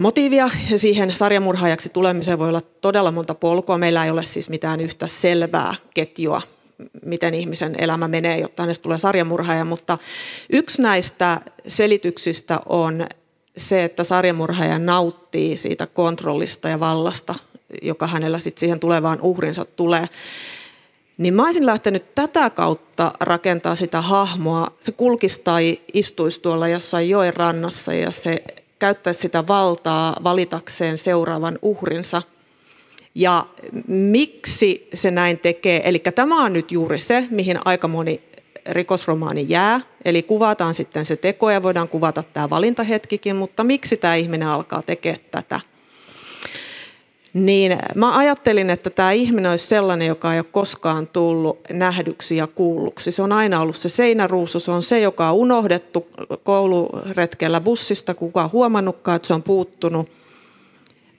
motiivia, ja siihen sarjamurhaajaksi tulemiseen voi olla todella monta polkua. Meillä ei ole siis mitään yhtä selvää ketjua, miten ihmisen elämä menee, jotta hänestä tulee sarjamurhaaja, mutta yksi näistä selityksistä on se, että sarjamurhaaja nauttii siitä kontrollista ja vallasta, joka hänellä sitten siihen tulevaan uhrinsa tulee. Niin mä olisin lähtenyt tätä kautta rakentaa sitä hahmoa. Se kulkisi tai istuisi tuolla jossain joen rannassa, ja se käyttäisi sitä valtaa valitakseen seuraavan uhrinsa. Ja miksi se näin tekee? Eli tämä on nyt juuri se, mihin aika moni rikosromaani jää. Eli kuvataan sitten se teko ja voidaan kuvata tämä valintahetkikin, mutta miksi tämä ihminen alkaa tekemään tätä? Niin mä ajattelin, että tämä ihminen olisi sellainen, joka ei ole koskaan tullut nähdyksi ja kuulluksi. Se on aina ollut se seinäruusu, se on se, joka on unohdettu kouluretkellä bussista, kukaan on huomannutkaan, että se on puuttunut.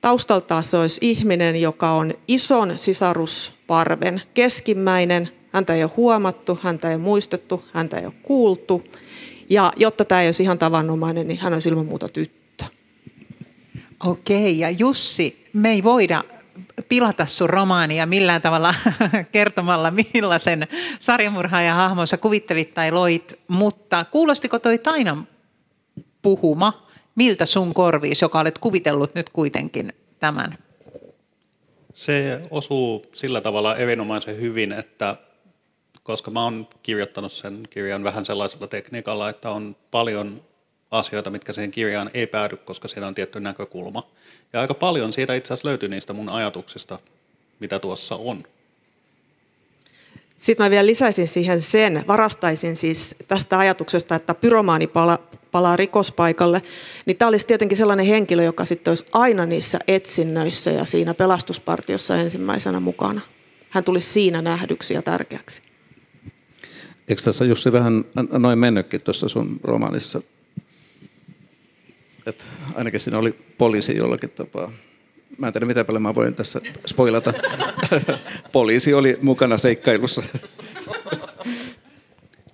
Taustaltaan se olisi ihminen, joka on ison sisarusparven keskimmäinen. Häntä ei ole huomattu, häntä ei ole muistettu, häntä ei ole kuultu. Ja jotta tämä ei olisi ihan tavanomainen, niin hän olisi ilman muuta tyttö. Okei, ja Jussi, me ei voida pilata sun romaania millään tavalla kertomalla, millaisen sarjamurhaajan hahmon sä kuvittelit tai loit, mutta kuulostiko toi Tainan puhuma miltä sun korviis, joka olet kuvitellut nyt kuitenkin tämän? Se osuu sillä tavalla erinomaisen hyvin, että koska mä oon kirjoittanut sen kirjan vähän sellaisella tekniikalla, että on paljon asioita, mitkä siihen kirjaan ei päädy, koska siellä on tietty näkökulma. Ja aika paljon siitä itse asiassa löytyy niistä mun ajatuksista, mitä tuossa on. Sitten mä vielä lisäisin siihen sen, varastaisin siis tästä ajatuksesta, että pyromaani pala, palaa rikospaikalle, niin tämä olisi tietenkin sellainen henkilö, joka sitten olisi aina niissä etsinnöissä ja siinä pelastuspartiossa ensimmäisenä mukana. Hän tulisi siinä nähdyksi ja tärkeäksi. Eikö tässä Jussi vähän noin mennytkin tuossa sun romaanissa? Että ainakin siinä oli poliisi jollakin tapaa. Mä en tiedä, mitä paljon mä voin tässä spoilata. Poliisi oli mukana seikkailussa.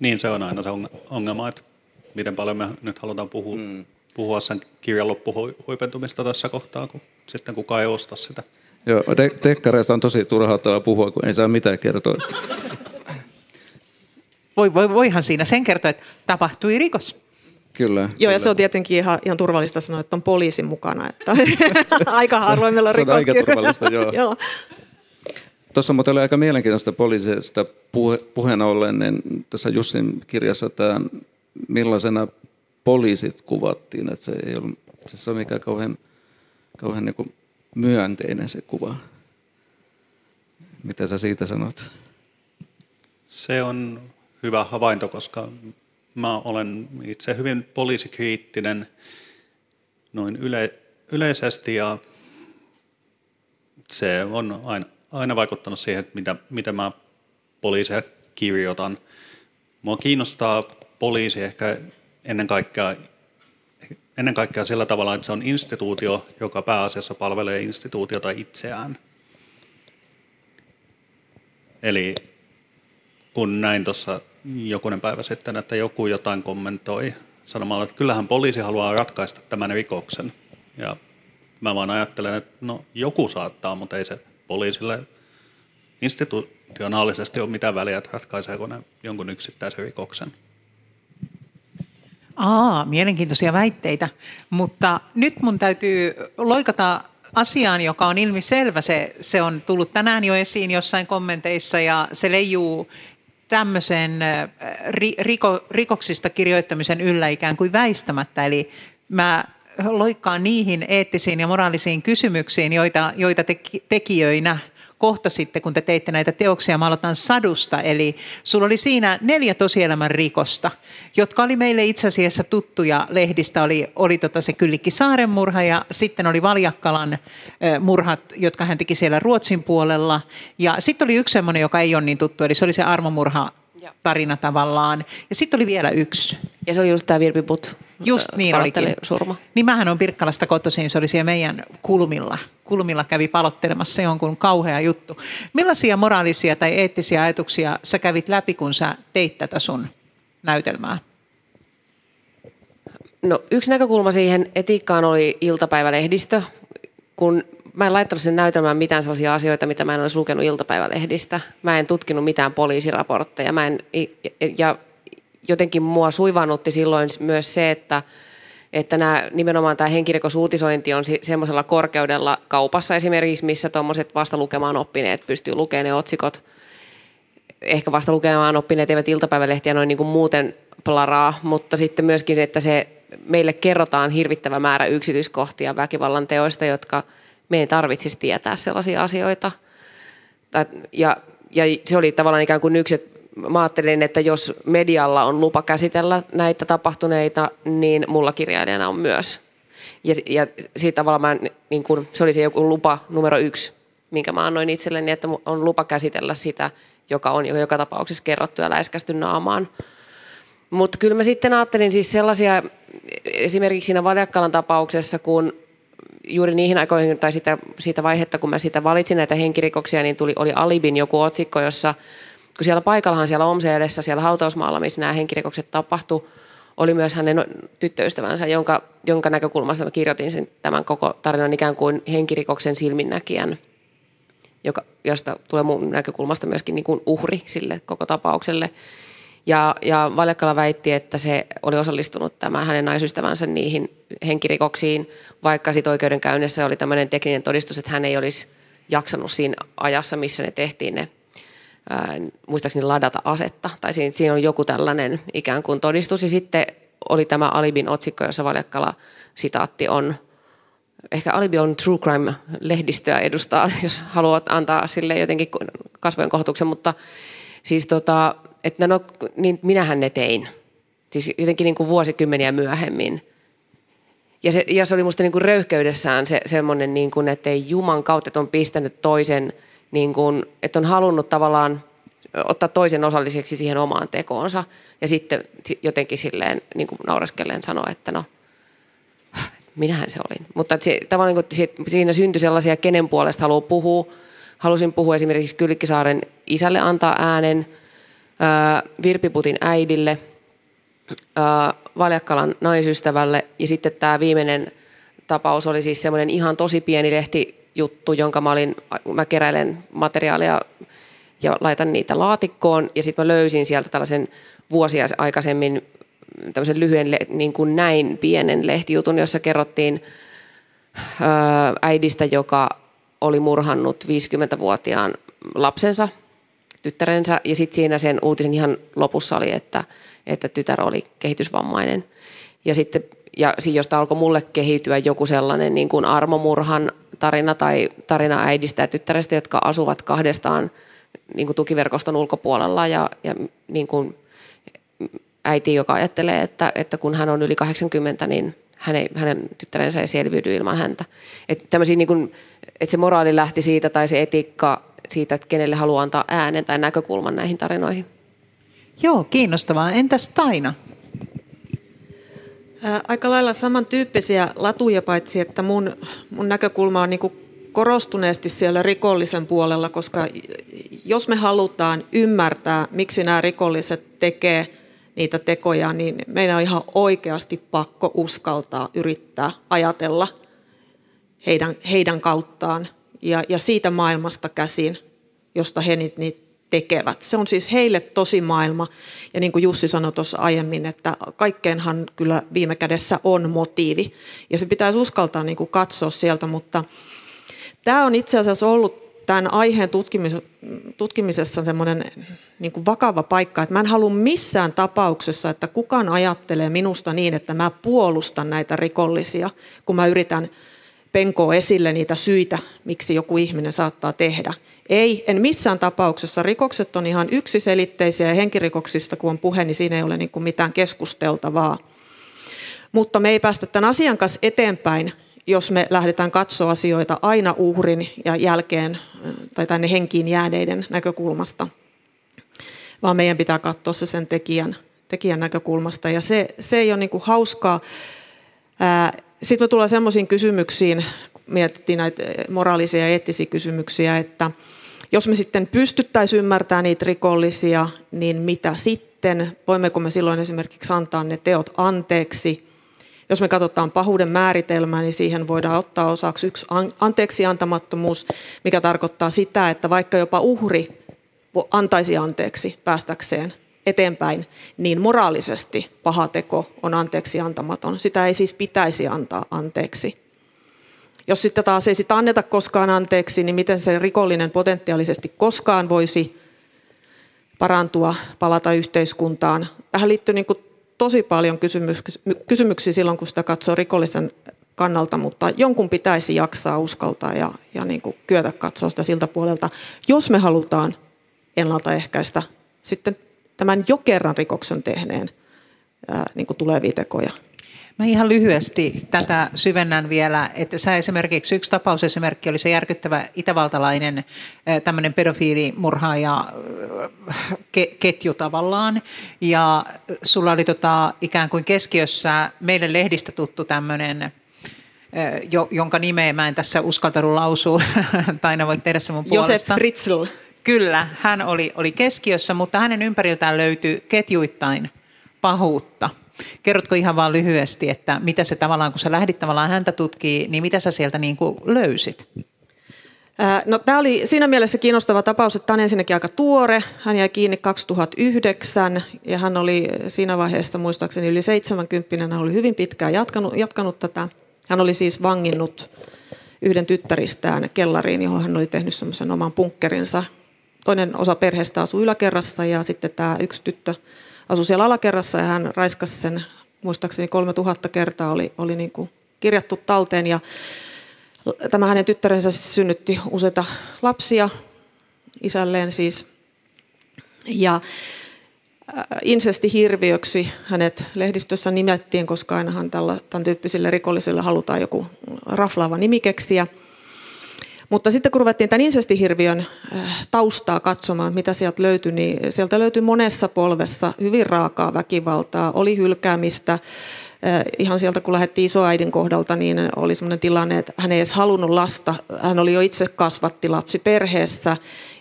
Niin, se on aina se ongelma, että miten paljon me nyt halutaan puhua, mm. puhua sen kirjan loppuhuipentumista tässä kohtaa, kun sitten kukaan ei osta sitä. Joo, de- dekkareista on tosi turhauttavaa puhua, kun ei saa mitään kertoa. Voi, voi, voihan siinä sen kertoa, että tapahtui rikos. Kyllä, Joo, kyllä. Ja se on tietenkin ihan, ihan turvallista sanoa, että on poliisin mukana. Että aika harvoin meillä on rikoskirjoja. Se on aika turvallista, joo. joo. Tuossa muuten oli aika mielenkiintoista poliisista puhe, puheena ollen, niin tässä Jussin kirjassa tämä, millaisena poliisit kuvattiin, että se ei ole, se on mikään kauhean, kauhean niin kuin myönteinen se kuva. Mitä sä siitä sanot? Se on hyvä havainto, koska mä olen itse hyvin poliisikriittinen noin yle, yleisesti ja se on aina, aina vaikuttanut siihen, että mitä, mitä mä poliisia kirjoitan. Mua kiinnostaa poliisi ehkä ennen kaikkea, ennen kaikkea sillä tavalla, että se on instituutio, joka pääasiassa palvelee instituutiota itseään. Eli kun näin tuossa jokunen päivä sitten, että joku jotain kommentoi sanomalla, että kyllähän poliisi haluaa ratkaista tämän rikoksen. Ja mä vaan ajattelen, että no joku saattaa, mutta ei se poliisille institutionaalisesti ole mitään väliä, että ratkaiseeko ne jonkun yksittäisen rikoksen. Aa, mielenkiintoisia väitteitä, mutta nyt mun täytyy loikata asiaan, joka on ilmiselvä. Se, se on tullut tänään jo esiin jossain kommenteissa ja se leijuu tämmöisen riko, rikoksista kirjoittamisen yllä ikään kuin väistämättä. Eli mä loikkaan niihin eettisiin ja moraalisiin kysymyksiin, joita, joita te, tekijöinä kohtasitte, kun te teitte näitä teoksia. Mä aloitan Sadusta, eli sulla oli siinä neljä tosielämän rikosta, jotka oli meille itse asiassa tuttuja lehdistä. Oli, oli tota se Kyllikki Saaren murha ja sitten oli Valjakkalan murhat, jotka hän teki siellä Ruotsin puolella. Ja sitten oli yksi semmoinen, joka ei ole niin tuttu, eli se oli se armomurha tarina tavallaan. Ja sitten oli vielä yksi. Ja se oli just tämä Virpi Put. Just niin olikin. Surma. Niin mähän on Pirkkalasta kotoisin, se oli siellä meidän kulmilla. Kulmilla kävi palottelemassa jonkun kauhea juttu. Millaisia moraalisia tai eettisiä ajatuksia sä kävit läpi, kun sä teit tätä sun näytelmää? No yksi näkökulma siihen etiikkaan oli iltapäivälehdistö. Kun mä en laittanut sen näytelmään mitään sellaisia asioita, mitä mä en olisi lukenut iltapäivälehdistä. Mä en tutkinut mitään poliisiraportteja. Mä en, ja jotenkin mua suivannutti silloin myös se, että, että nämä, nimenomaan tämä henkirikosuutisointi on semmoisella korkeudella kaupassa esimerkiksi, missä tuommoiset vasta lukemaan oppineet pystyy lukemaan ne otsikot. Ehkä vasta lukemaan oppineet eivät iltapäivälehtiä noin niin kuin muuten plaraa, mutta sitten myöskin se, että se, meille kerrotaan hirvittävä määrä yksityiskohtia väkivallan teoista, jotka me ei tarvitsisi tietää sellaisia asioita. Ja, ja se oli tavallaan ikään kuin yksi, että mä ajattelin, että jos medialla on lupa käsitellä näitä tapahtuneita, niin mulla kirjailijana on myös. Ja, ja siitä tavalla mä, niin kun, se oli se joku lupa numero yksi, minkä mä annoin itselleni, että on lupa käsitellä sitä, joka on joka tapauksessa kerrottu ja läiskästy naamaan. Mutta kyllä mä sitten ajattelin siis sellaisia, esimerkiksi siinä Valjakkalan tapauksessa, kun juuri niihin aikoihin tai sitä, siitä vaihetta, kun mä sitä valitsin näitä henkirikoksia, niin tuli, oli Alibin joku otsikko, jossa, kun siellä paikallahan siellä Omseelessa, siellä hautausmaalla, missä nämä henkirikokset tapahtui, oli myös hänen tyttöystävänsä, jonka, jonka näkökulmasta mä kirjoitin sen, tämän koko tarinan ikään kuin henkirikoksen silminnäkijän, joka, josta tulee mun näkökulmasta myöskin niin kuin uhri sille koko tapaukselle. Ja, ja Valjakkala väitti, että se oli osallistunut tämän hänen naisystävänsä niihin henkirikoksiin, vaikka siitä oikeudenkäynnissä oli tämmöinen tekninen todistus, että hän ei olisi jaksanut siinä ajassa, missä ne tehtiin ne, ää, muistaakseni ladata asetta, tai siinä, siinä oli joku tällainen ikään kuin todistus. Ja sitten oli tämä Alibin otsikko, jossa Valjakkala sitaatti on, ehkä Alibi on True Crime-lehdistöä edustaa, jos haluat antaa sille jotenkin kasvojen kohotuksen, mutta siis tota... Että no, niin minähän ne tein, siis jotenkin niin kuin vuosikymmeniä myöhemmin. Ja se, ja se oli musta niin kuin röyhkeydessään se, semmoinen, niin kuin, että ei juman kautta, että on pistänyt toisen, niin kuin, että on halunnut tavallaan ottaa toisen osalliseksi siihen omaan tekoonsa. Ja sitten jotenkin silleen niin kuin nauraskelleen sanoa, että no, minähän se olin. Mutta se, tavallaan niin kuin, siinä syntyi sellaisia, kenen puolesta haluaa puhua. Halusin puhua esimerkiksi Kyllikkisaaren isälle antaa äänen. Virpi Putin äidille, Valjakkalan naisystävälle ja sitten tämä viimeinen tapaus oli siis semmoinen ihan tosi pieni lehtijuttu, jonka mä, olin, mä keräilen materiaalia ja laitan niitä laatikkoon ja sitten mä löysin sieltä tällaisen vuosia aikaisemmin tämmöisen lyhyen niin kuin näin pienen lehtijutun, jossa kerrottiin äidistä, joka oli murhannut viisikymmentävuotiaan lapsensa. Tyttärensä, ja sitten siinä sen uutisen ihan lopussa oli, että, että tytär oli kehitysvammainen. Ja sitten ja josta alkoi mulle kehittyä joku sellainen niin kuin armomurhan tarina tai tarina äidistä ja tyttärestä, jotka asuvat kahdestaan niin kuin tukiverkoston ulkopuolella ja, ja niin kuin äiti, joka ajattelee, että, että kun hän on yli kahdeksankymmentä, niin hänen, hänen tyttärensä ei selviydy ilman häntä. Että niin et se moraali lähti siitä tai se etiikka siitä, että kenelle haluaa antaa äänen tai näkökulman näihin tarinoihin. Joo, kiinnostavaa. Entäs Taina? Aika lailla samantyyppisiä latuja, paitsi että mun, mun näkökulma on niin kuin korostuneesti siellä rikollisen puolella, koska jos me halutaan ymmärtää, miksi nämä rikolliset tekee niitä tekoja, niin meidän on ihan oikeasti pakko uskaltaa yrittää ajatella heidän, heidän kauttaan ja, ja siitä maailmasta käsin, josta he niitä niitä tekevät. Se on siis heille tosi maailma. Ja niin kuin Jussi sanoi tuossa aiemmin, että kaikkeenhan kyllä viime kädessä on motiivi. Ja se pitäisi uskaltaa niin kuin katsoa sieltä, mutta tämä on itse asiassa ollut tämän aiheen tutkimisessa semmoinen niin kuin vakava paikka, että mä en halua missään tapauksessa, että kukaan ajattelee minusta niin, että mä puolustan näitä rikollisia, kun mä yritän penkoa esille niitä syitä, miksi joku ihminen saattaa tehdä. Ei, en missään tapauksessa. Rikokset on ihan yksiselitteisiä ja henkirikoksista, kun on puhe, niin siinä ei ole niin kuin mitään keskusteltavaa. Mutta me ei päästä tämän asian kanssa eteenpäin, jos me lähdetään katsoa asioita aina uhrin ja jälkeen tai tänne henkiin jääneiden näkökulmasta, vaan meidän pitää katsoa se sen tekijän, tekijän näkökulmasta. Ja se, se ei ole niin kuin hauskaa. Sitten me tullaan semmoisiin kysymyksiin, kun mietittiin näitä moraalisia ja eettisiä kysymyksiä, että jos me sitten pystyttäisiin ymmärtämään niitä rikollisia, niin mitä sitten? Voimmeko me silloin esimerkiksi antaa ne teot anteeksi? Jos me katsotaan pahuuden määritelmää, niin siihen voidaan ottaa osaksi yksi anteeksiantamattomuus, mikä tarkoittaa sitä, että vaikka jopa uhri antaisi anteeksi päästäkseen eteenpäin, niin moraalisesti paha teko on anteeksi antamaton. Sitä ei siis pitäisi antaa anteeksi. Jos sitten taas ei sitä anneta koskaan anteeksi, niin miten se rikollinen potentiaalisesti koskaan voisi parantua, palata yhteiskuntaan? Tähän liittyy niin kuin tosi paljon kysymyksiä silloin, kun sitä katsoo rikollisen kannalta, mutta jonkun pitäisi jaksaa, uskaltaa ja, ja niin kuin kyetä katsoa sitä siltä puolelta, jos me halutaan ennaltaehkäistä sitten tämän jo kerran rikoksen tehneen ää, niin kuin tulevia tekoja. Mä ihan lyhyesti tätä syvennän vielä, että sä esimerkiksi, yksi tapausesimerkki oli se järkyttävä itävaltalainen tämmöinen pedofiilimurhaaja ke, ketju tavallaan, ja sulla oli tota, ikään kuin keskiössä meille lehdistä tuttu tämmöinen, jo, jonka nimeä mä en tässä uskaltanut lausua, Taina voit tehdä se mun puolesta. Josef Fritzl. Kyllä, hän oli, oli keskiössä, mutta hänen ympäriltään löytyi ketjuittain pahuutta. Kerrotko ihan vaan lyhyesti, että mitä se tavallaan, kun sä lähdit tavallaan häntä tutkii, niin mitä sä sieltä niin kuin löysit? No, tämä oli siinä mielessä kiinnostava tapaus, että tämä on ensinnäkin aika tuore. Hän jäi kiinni kaksituhattayhdeksän ja hän oli siinä vaiheessa muistaakseni yli seitsemänkymmentä. Hän oli hyvin pitkään jatkanut, jatkanut tätä. Hän oli siis vanginnut yhden tyttäristään kellariin, johon hän oli tehnyt semmoisen oman bunkkerinsa. Toinen osa perheestä asui yläkerrassa ja sitten tämä yksi tyttö asui siellä alakerrassa ja hän raiskasi sen, muistaakseni kolme tuhatta kertaa oli, oli niin kuin kirjattu talteen. Ja tämä hänen tyttärensä synnytti useita lapsia isälleen siis. Ja insestihirviöksi hänet lehdistössä nimettiin, koska ainahan tällä, tämän tyyppisille rikollisille halutaan joku raflaava nimikeksiä. Mutta sitten kun ruvettiin tämän insestihirviön taustaa katsomaan, mitä sieltä löytyi, niin sieltä löytyi monessa polvessa hyvin raakaa väkivaltaa, oli hylkäämistä. Ihan sieltä kun lähdettiin isoäidin kohdalta, niin oli sellainen tilanne, että hän ei edes halunnut lasta. Hän oli jo itse kasvatti lapsi perheessä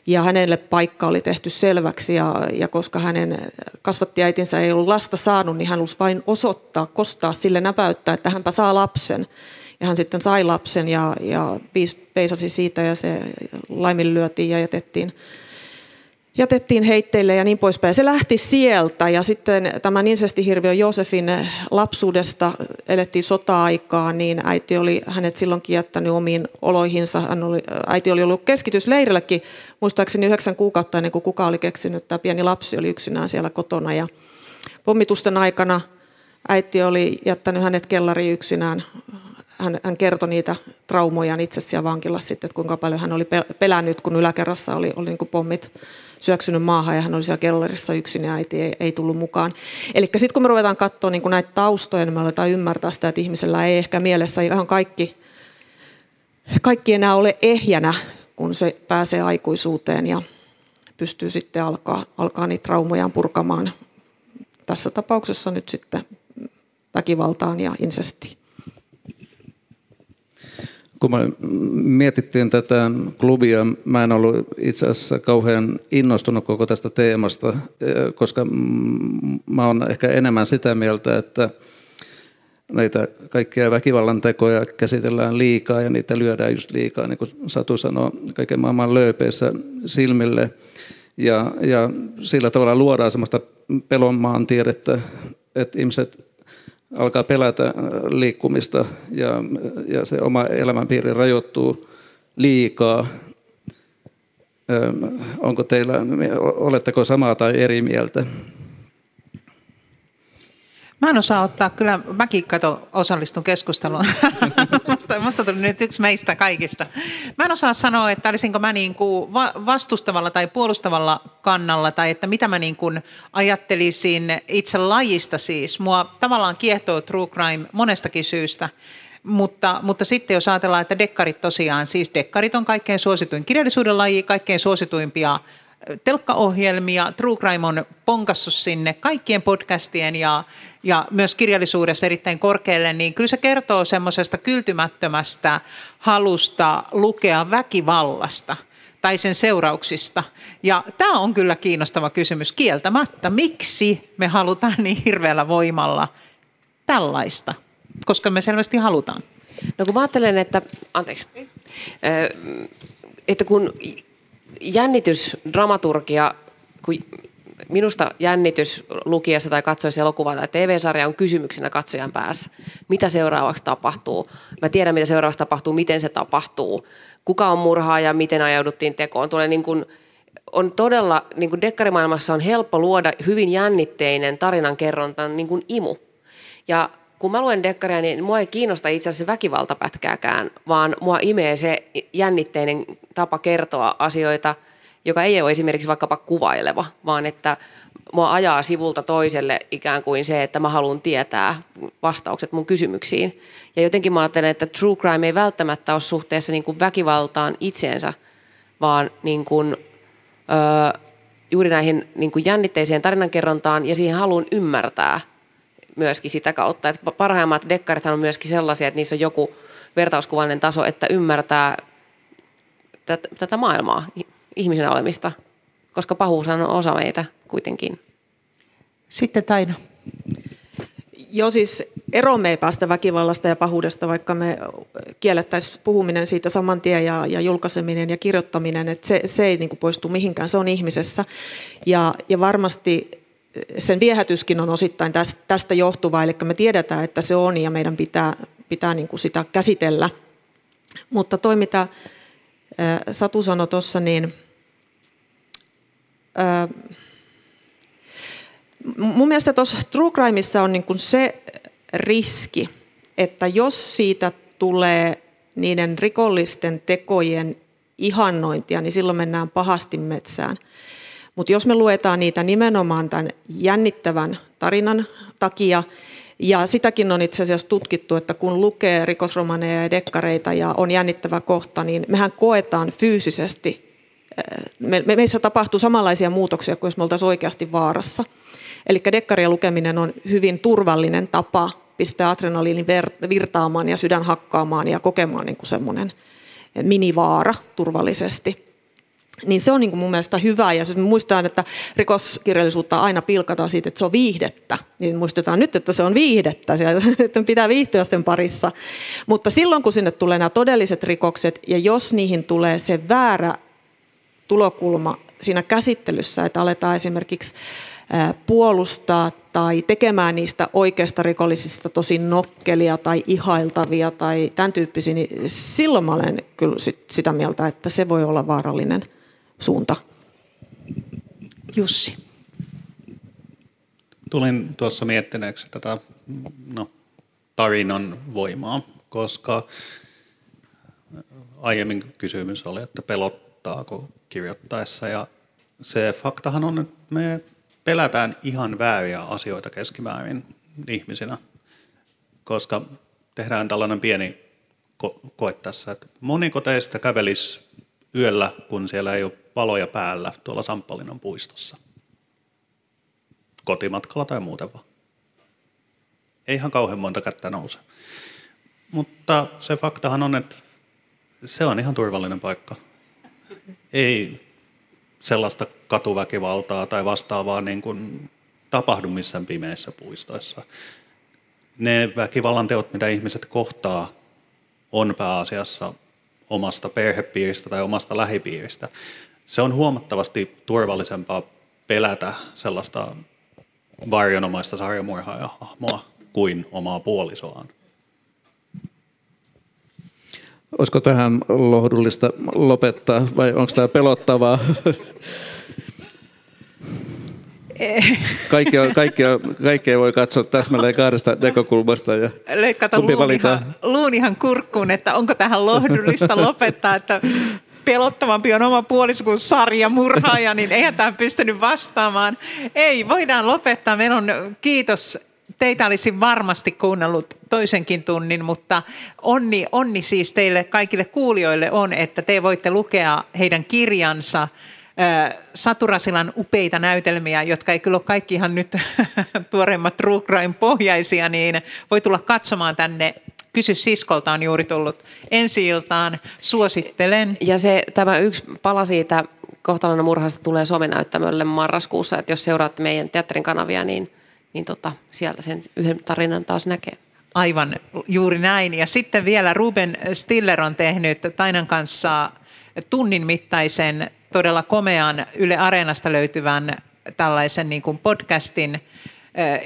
ja hänelle paikka oli tehty selväksi. Ja, ja koska hänen kasvattiäitinsä ei ollut lasta saanut, niin hän halusi vain osoittaa, kostaa sille näpäyttää, että hänpä saa lapsen. Ja hän sitten sai lapsen ja, ja peisasi siitä ja se laiminlyötiin ja jätettiin, jätettiin heitteille ja niin poispäin. Se lähti sieltä ja sitten tämän insestihirviön Joosefin lapsuudesta elettiin sota-aikaa, niin äiti oli hänet silloinkin jättänyt omiin oloihinsa. Hän oli, äiti oli ollut keskitysleirilläkin, muistaakseni yhdeksän kuukautta ennen kuin kukaan oli keksinyt. Tämä pieni lapsi oli yksinään siellä kotona ja pommitusten aikana äiti oli jättänyt hänet kellariin yksinään. Hän, hän kertoi niitä traumojaan itse siellä vankilassa sitten, että kuinka paljon hän oli pelännyt, kun yläkerrassa oli, oli niin kuin pommit syöksynyt maahan ja hän oli siellä kellarissa yksin ja äiti ei, ei tullut mukaan. Eli sitten kun me ruvetaan katsoa niin kuin näitä taustoja, niin me aletaan ymmärtää sitä, että ihmisellä ei ehkä mielessä ihan kaikki, kaikki enää ole ehjänä, kun se pääsee aikuisuuteen ja pystyy sitten alkaa, alkaa niitä traumojaan purkamaan. Tässä tapauksessa nyt sitten väkivaltaan ja insestiin. Kun me mietittiin tätä klubia, mä en ollut itse asiassa kauhean innostunut koko tästä teemasta, koska mä oon ehkä enemmän sitä mieltä, että näitä kaikkia väkivallan tekoja käsitellään liikaa ja niitä lyödään just liikaa, niin kuin Satu sanoo, kaiken maailman lööpeissä silmille. Ja, ja sillä tavalla luodaan sellaista pelonmaan tiedettä, että ihmiset alkaa pelätä liikkumista ja, ja se oma elämänpiiri rajoittuu liikaa. Öö, onko teillä, oletteko samaa tai eri mieltä? Mä en osaa ottaa, kyllä mäkin kato osallistun keskusteluun. musta, musta tuli nyt yksi meistä kaikista. Mä en osaa sanoa, että olisinko mä niin kuin vastustavalla tai puolustavalla kannalla, tai että mitä mä niin kuin ajattelisin itse lajista siis. Mua tavallaan kiehtoo true crime monestakin syystä. Mutta, mutta sitten jos ajatellaan, että dekkarit tosiaan, siis dekkarit on kaikkein suosituin kirjallisuuden laji, kaikkein suosituimpia telkkaohjelmia, true crime on ponkassut sinne kaikkien podcastien ja, ja myös kirjallisuudessa erittäin korkealle, niin kyllä se kertoo semmoisesta kyltymättömästä halusta lukea väkivallasta tai sen seurauksista. Ja tämä on kyllä kiinnostava kysymys kieltämättä, miksi me halutaan niin hirveällä voimalla tällaista, koska me selvästi halutaan. No kun mä ajattelen, että, anteeksi, että kun jännitys, dramaturgia, kun minusta jännitys lukiessa tai katsoessa elokuvaa tai T V-sarja on kysymyksenä katsojan päässä. Mitä seuraavaksi tapahtuu? Mä tiedän, mitä seuraavaksi tapahtuu, miten se tapahtuu. Kuka on murhaaja, miten ajauduttiin tekoon? Tulee niin kuin, on todella, niin kuin dekkarimaailmassa on helppo luoda hyvin jännitteinen tarinankerronta, niin kuin imu. Ja kun mä luen dekkaria, niin mua ei kiinnosta itse asiassa väkivaltapätkääkään, vaan mua imee se jännitteinen tapa kertoa asioita, joka ei ole esimerkiksi vaikkapa kuvaileva, vaan että mua ajaa sivulta toiselle ikään kuin se, että mä haluan tietää vastaukset mun kysymyksiin. Ja jotenkin mä ajattelen, että true crime ei välttämättä ole suhteessa niin kuin väkivaltaan itseensä, vaan niin kuin, öö, juuri näihin niin kuin jännitteiseen tarinankerrontaan ja siihen haluan ymmärtää myöskin sitä kautta, että parhaimmat dekkarithan on myöskin sellaisia, että niissä on joku vertauskuvallinen taso, että ymmärtää tätä, tätä maailmaa, ihmisenä olemista, koska pahuushan on osa meitä kuitenkin. Sitten Taina. Joo, siis eroon me ei päästä väkivallasta ja pahuudesta, vaikka me kiellettäisiin puhuminen siitä saman tien ja, ja julkaiseminen ja kirjoittaminen, että se, se ei niin kuin poistu mihinkään, se on ihmisessä ja, ja varmasti sen viehätyskin on osittain tästä johtuva, eli me tiedetään, että se on ja meidän pitää, pitää niin kuin sitä käsitellä. Mutta toi, mitä Satu sanoi tuossa, niin mun mielestä tuossa true crimeissa on niin kuin se riski, että jos siitä tulee niiden rikollisten tekojen ihannointia, niin silloin mennään pahasti metsään. Mutta jos me luetaan niitä nimenomaan tämän jännittävän tarinan takia, ja sitäkin on itse asiassa tutkittu, että kun lukee rikosromaneja ja dekkareita ja on jännittävä kohta, niin mehän koetaan fyysisesti, me, me, meissä tapahtuu samanlaisia muutoksia kuin jos me oltaisiin oikeasti vaarassa. Eli dekkarien lukeminen on hyvin turvallinen tapa pistää adrenaliinin virtaamaan ja sydän hakkaamaan ja kokemaan niin kuin semmoinen minivaara turvallisesti. Niin se on niin kuin mun mielestä hyvä, ja siis muistetaan, että rikoskirjallisuutta aina pilkataan siitä, että se on viihdettä. Niin muistetaan nyt, että se on viihdettä, siellä pitää viihtyä sen parissa. Mutta silloin, kun sinne tulee nämä todelliset rikokset, ja jos niihin tulee se väärä tulokulma siinä käsittelyssä, että aletaan esimerkiksi puolustaa tai tekemään niistä oikeasta rikollisista tosi nokkelia tai ihailtavia tai tämän tyyppisiä, niin silloin mä olen kyllä sitä mieltä, että se voi olla vaarallinen suunta. Jussi. Tulin tuossa miettineeksi tätä no, tarinan voimaa, koska aiemmin kysymys oli, että pelottaako kirjoittaessa, ja se faktahan on, että me pelätään ihan vääriä asioita keskimäärin ihmisinä, koska tehdään tällainen pieni ko- koe tässä, että moniko teistä kävelisi yöllä, kun siellä ei ole valoja päällä tuolla Samppalinan puistossa, kotimatkalla tai muuten vaan. Ei ihan kauhean monta kättä nouse. Mutta se faktahan on, että se on ihan turvallinen paikka. Ei sellaista katuväkivaltaa tai vastaavaa niin kuin tapahdu missään pimeissä puistoissa. Ne väkivallan teot, mitä ihmiset kohtaa, on pääasiassa omasta perhepiiristä tai omasta lähipiiristä. Se on huomattavasti turvallisempaa pelätä sellaista varjonomaista sarjamurhaa ja hahmoa kuin omaa puolisoaan. Olisiko tähän lohdullista lopettaa vai onko tämä pelottavaa? Kaikkea, kaikkea, kaikkea voi katsoa täsmälleen kahdesta näkökulmasta. Ja kato luunihan, luunihan kurkkuun, että onko tähän lohdullista lopettaa, että pelottavampi on oma puoliso kuin sarjamurhaaja, niin eihän tämä pystynyt vastaamaan. Ei, voidaan lopettaa. Meillä on kiitos. Teitä olisi varmasti kuunnellut toisenkin tunnin, mutta onni, onni siis teille kaikille kuulijoille on, että te voitte lukea heidän kirjansa, Satu Rasilan upeita näytelmiä, jotka ei kyllä ole kaikki ihan nyt tuoreimmat True Crime pohjaisia, niin voi tulla katsomaan tänne. Kysy siskolta on juuri tullut ensi iltaan. Suosittelen. Ja se, tämä yksi pala siitä kohtalon murhasta tulee somenäyttämölle marraskuussa, että jos seuraatte meidän teatterin kanavia, niin niin tota, sieltä sen yhden tarinan taas näkee. Aivan, juuri näin. Ja sitten vielä Ruben Stiller on tehnyt Tainan kanssa tunnin mittaisen, todella komean Yle Areenasta löytyvän tällaisen niin kuin podcastin,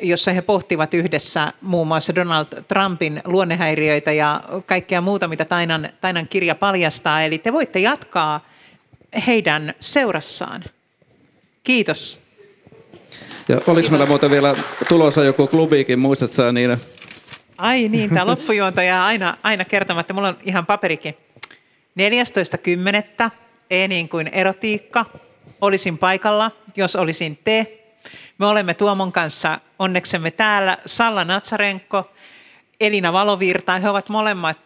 jossa he pohtivat yhdessä muun muassa Donald Trumpin luonnehäiriöitä ja kaikkea muuta, mitä Tainan, Tainan kirja paljastaa. Eli te voitte jatkaa heidän seurassaan. Kiitos. Ja oliko meillä muuten vielä tulossa joku klubiikin, muistatko sä Niina? Ai niin, tämä loppujuonto jää aina, aina kertomatta. Mulla on ihan paperikin. neljästoista kymmenettä, ei niin kuin erotiikka. Olisin paikalla, jos olisin te. Me olemme Tuomon kanssa onneksemme täällä. Salla Natsarenko, Elina Valovirta. He ovat molemmat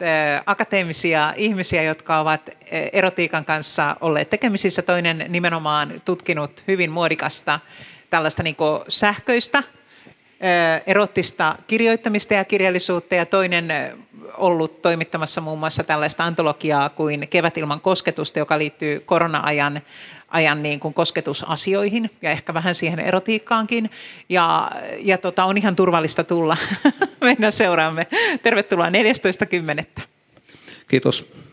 akateemisia ihmisiä, jotka ovat erotiikan kanssa olleet tekemisissä. Toinen nimenomaan tutkinut hyvin muodikasta tällaista niin kuin sähköistä, erottista kirjoittamista ja kirjallisuutta, ja toinen ollut toimittamassa muun muassa tällaista antologiaa kuin Kevät ilman kosketusta, joka liittyy korona-ajan ajan niin kuin kosketusasioihin ja ehkä vähän siihen erotiikkaankin. Ja, ja tota, on ihan turvallista tulla. Mennään seuraamme. Tervetuloa neljästoista kymmenettä. Kiitos.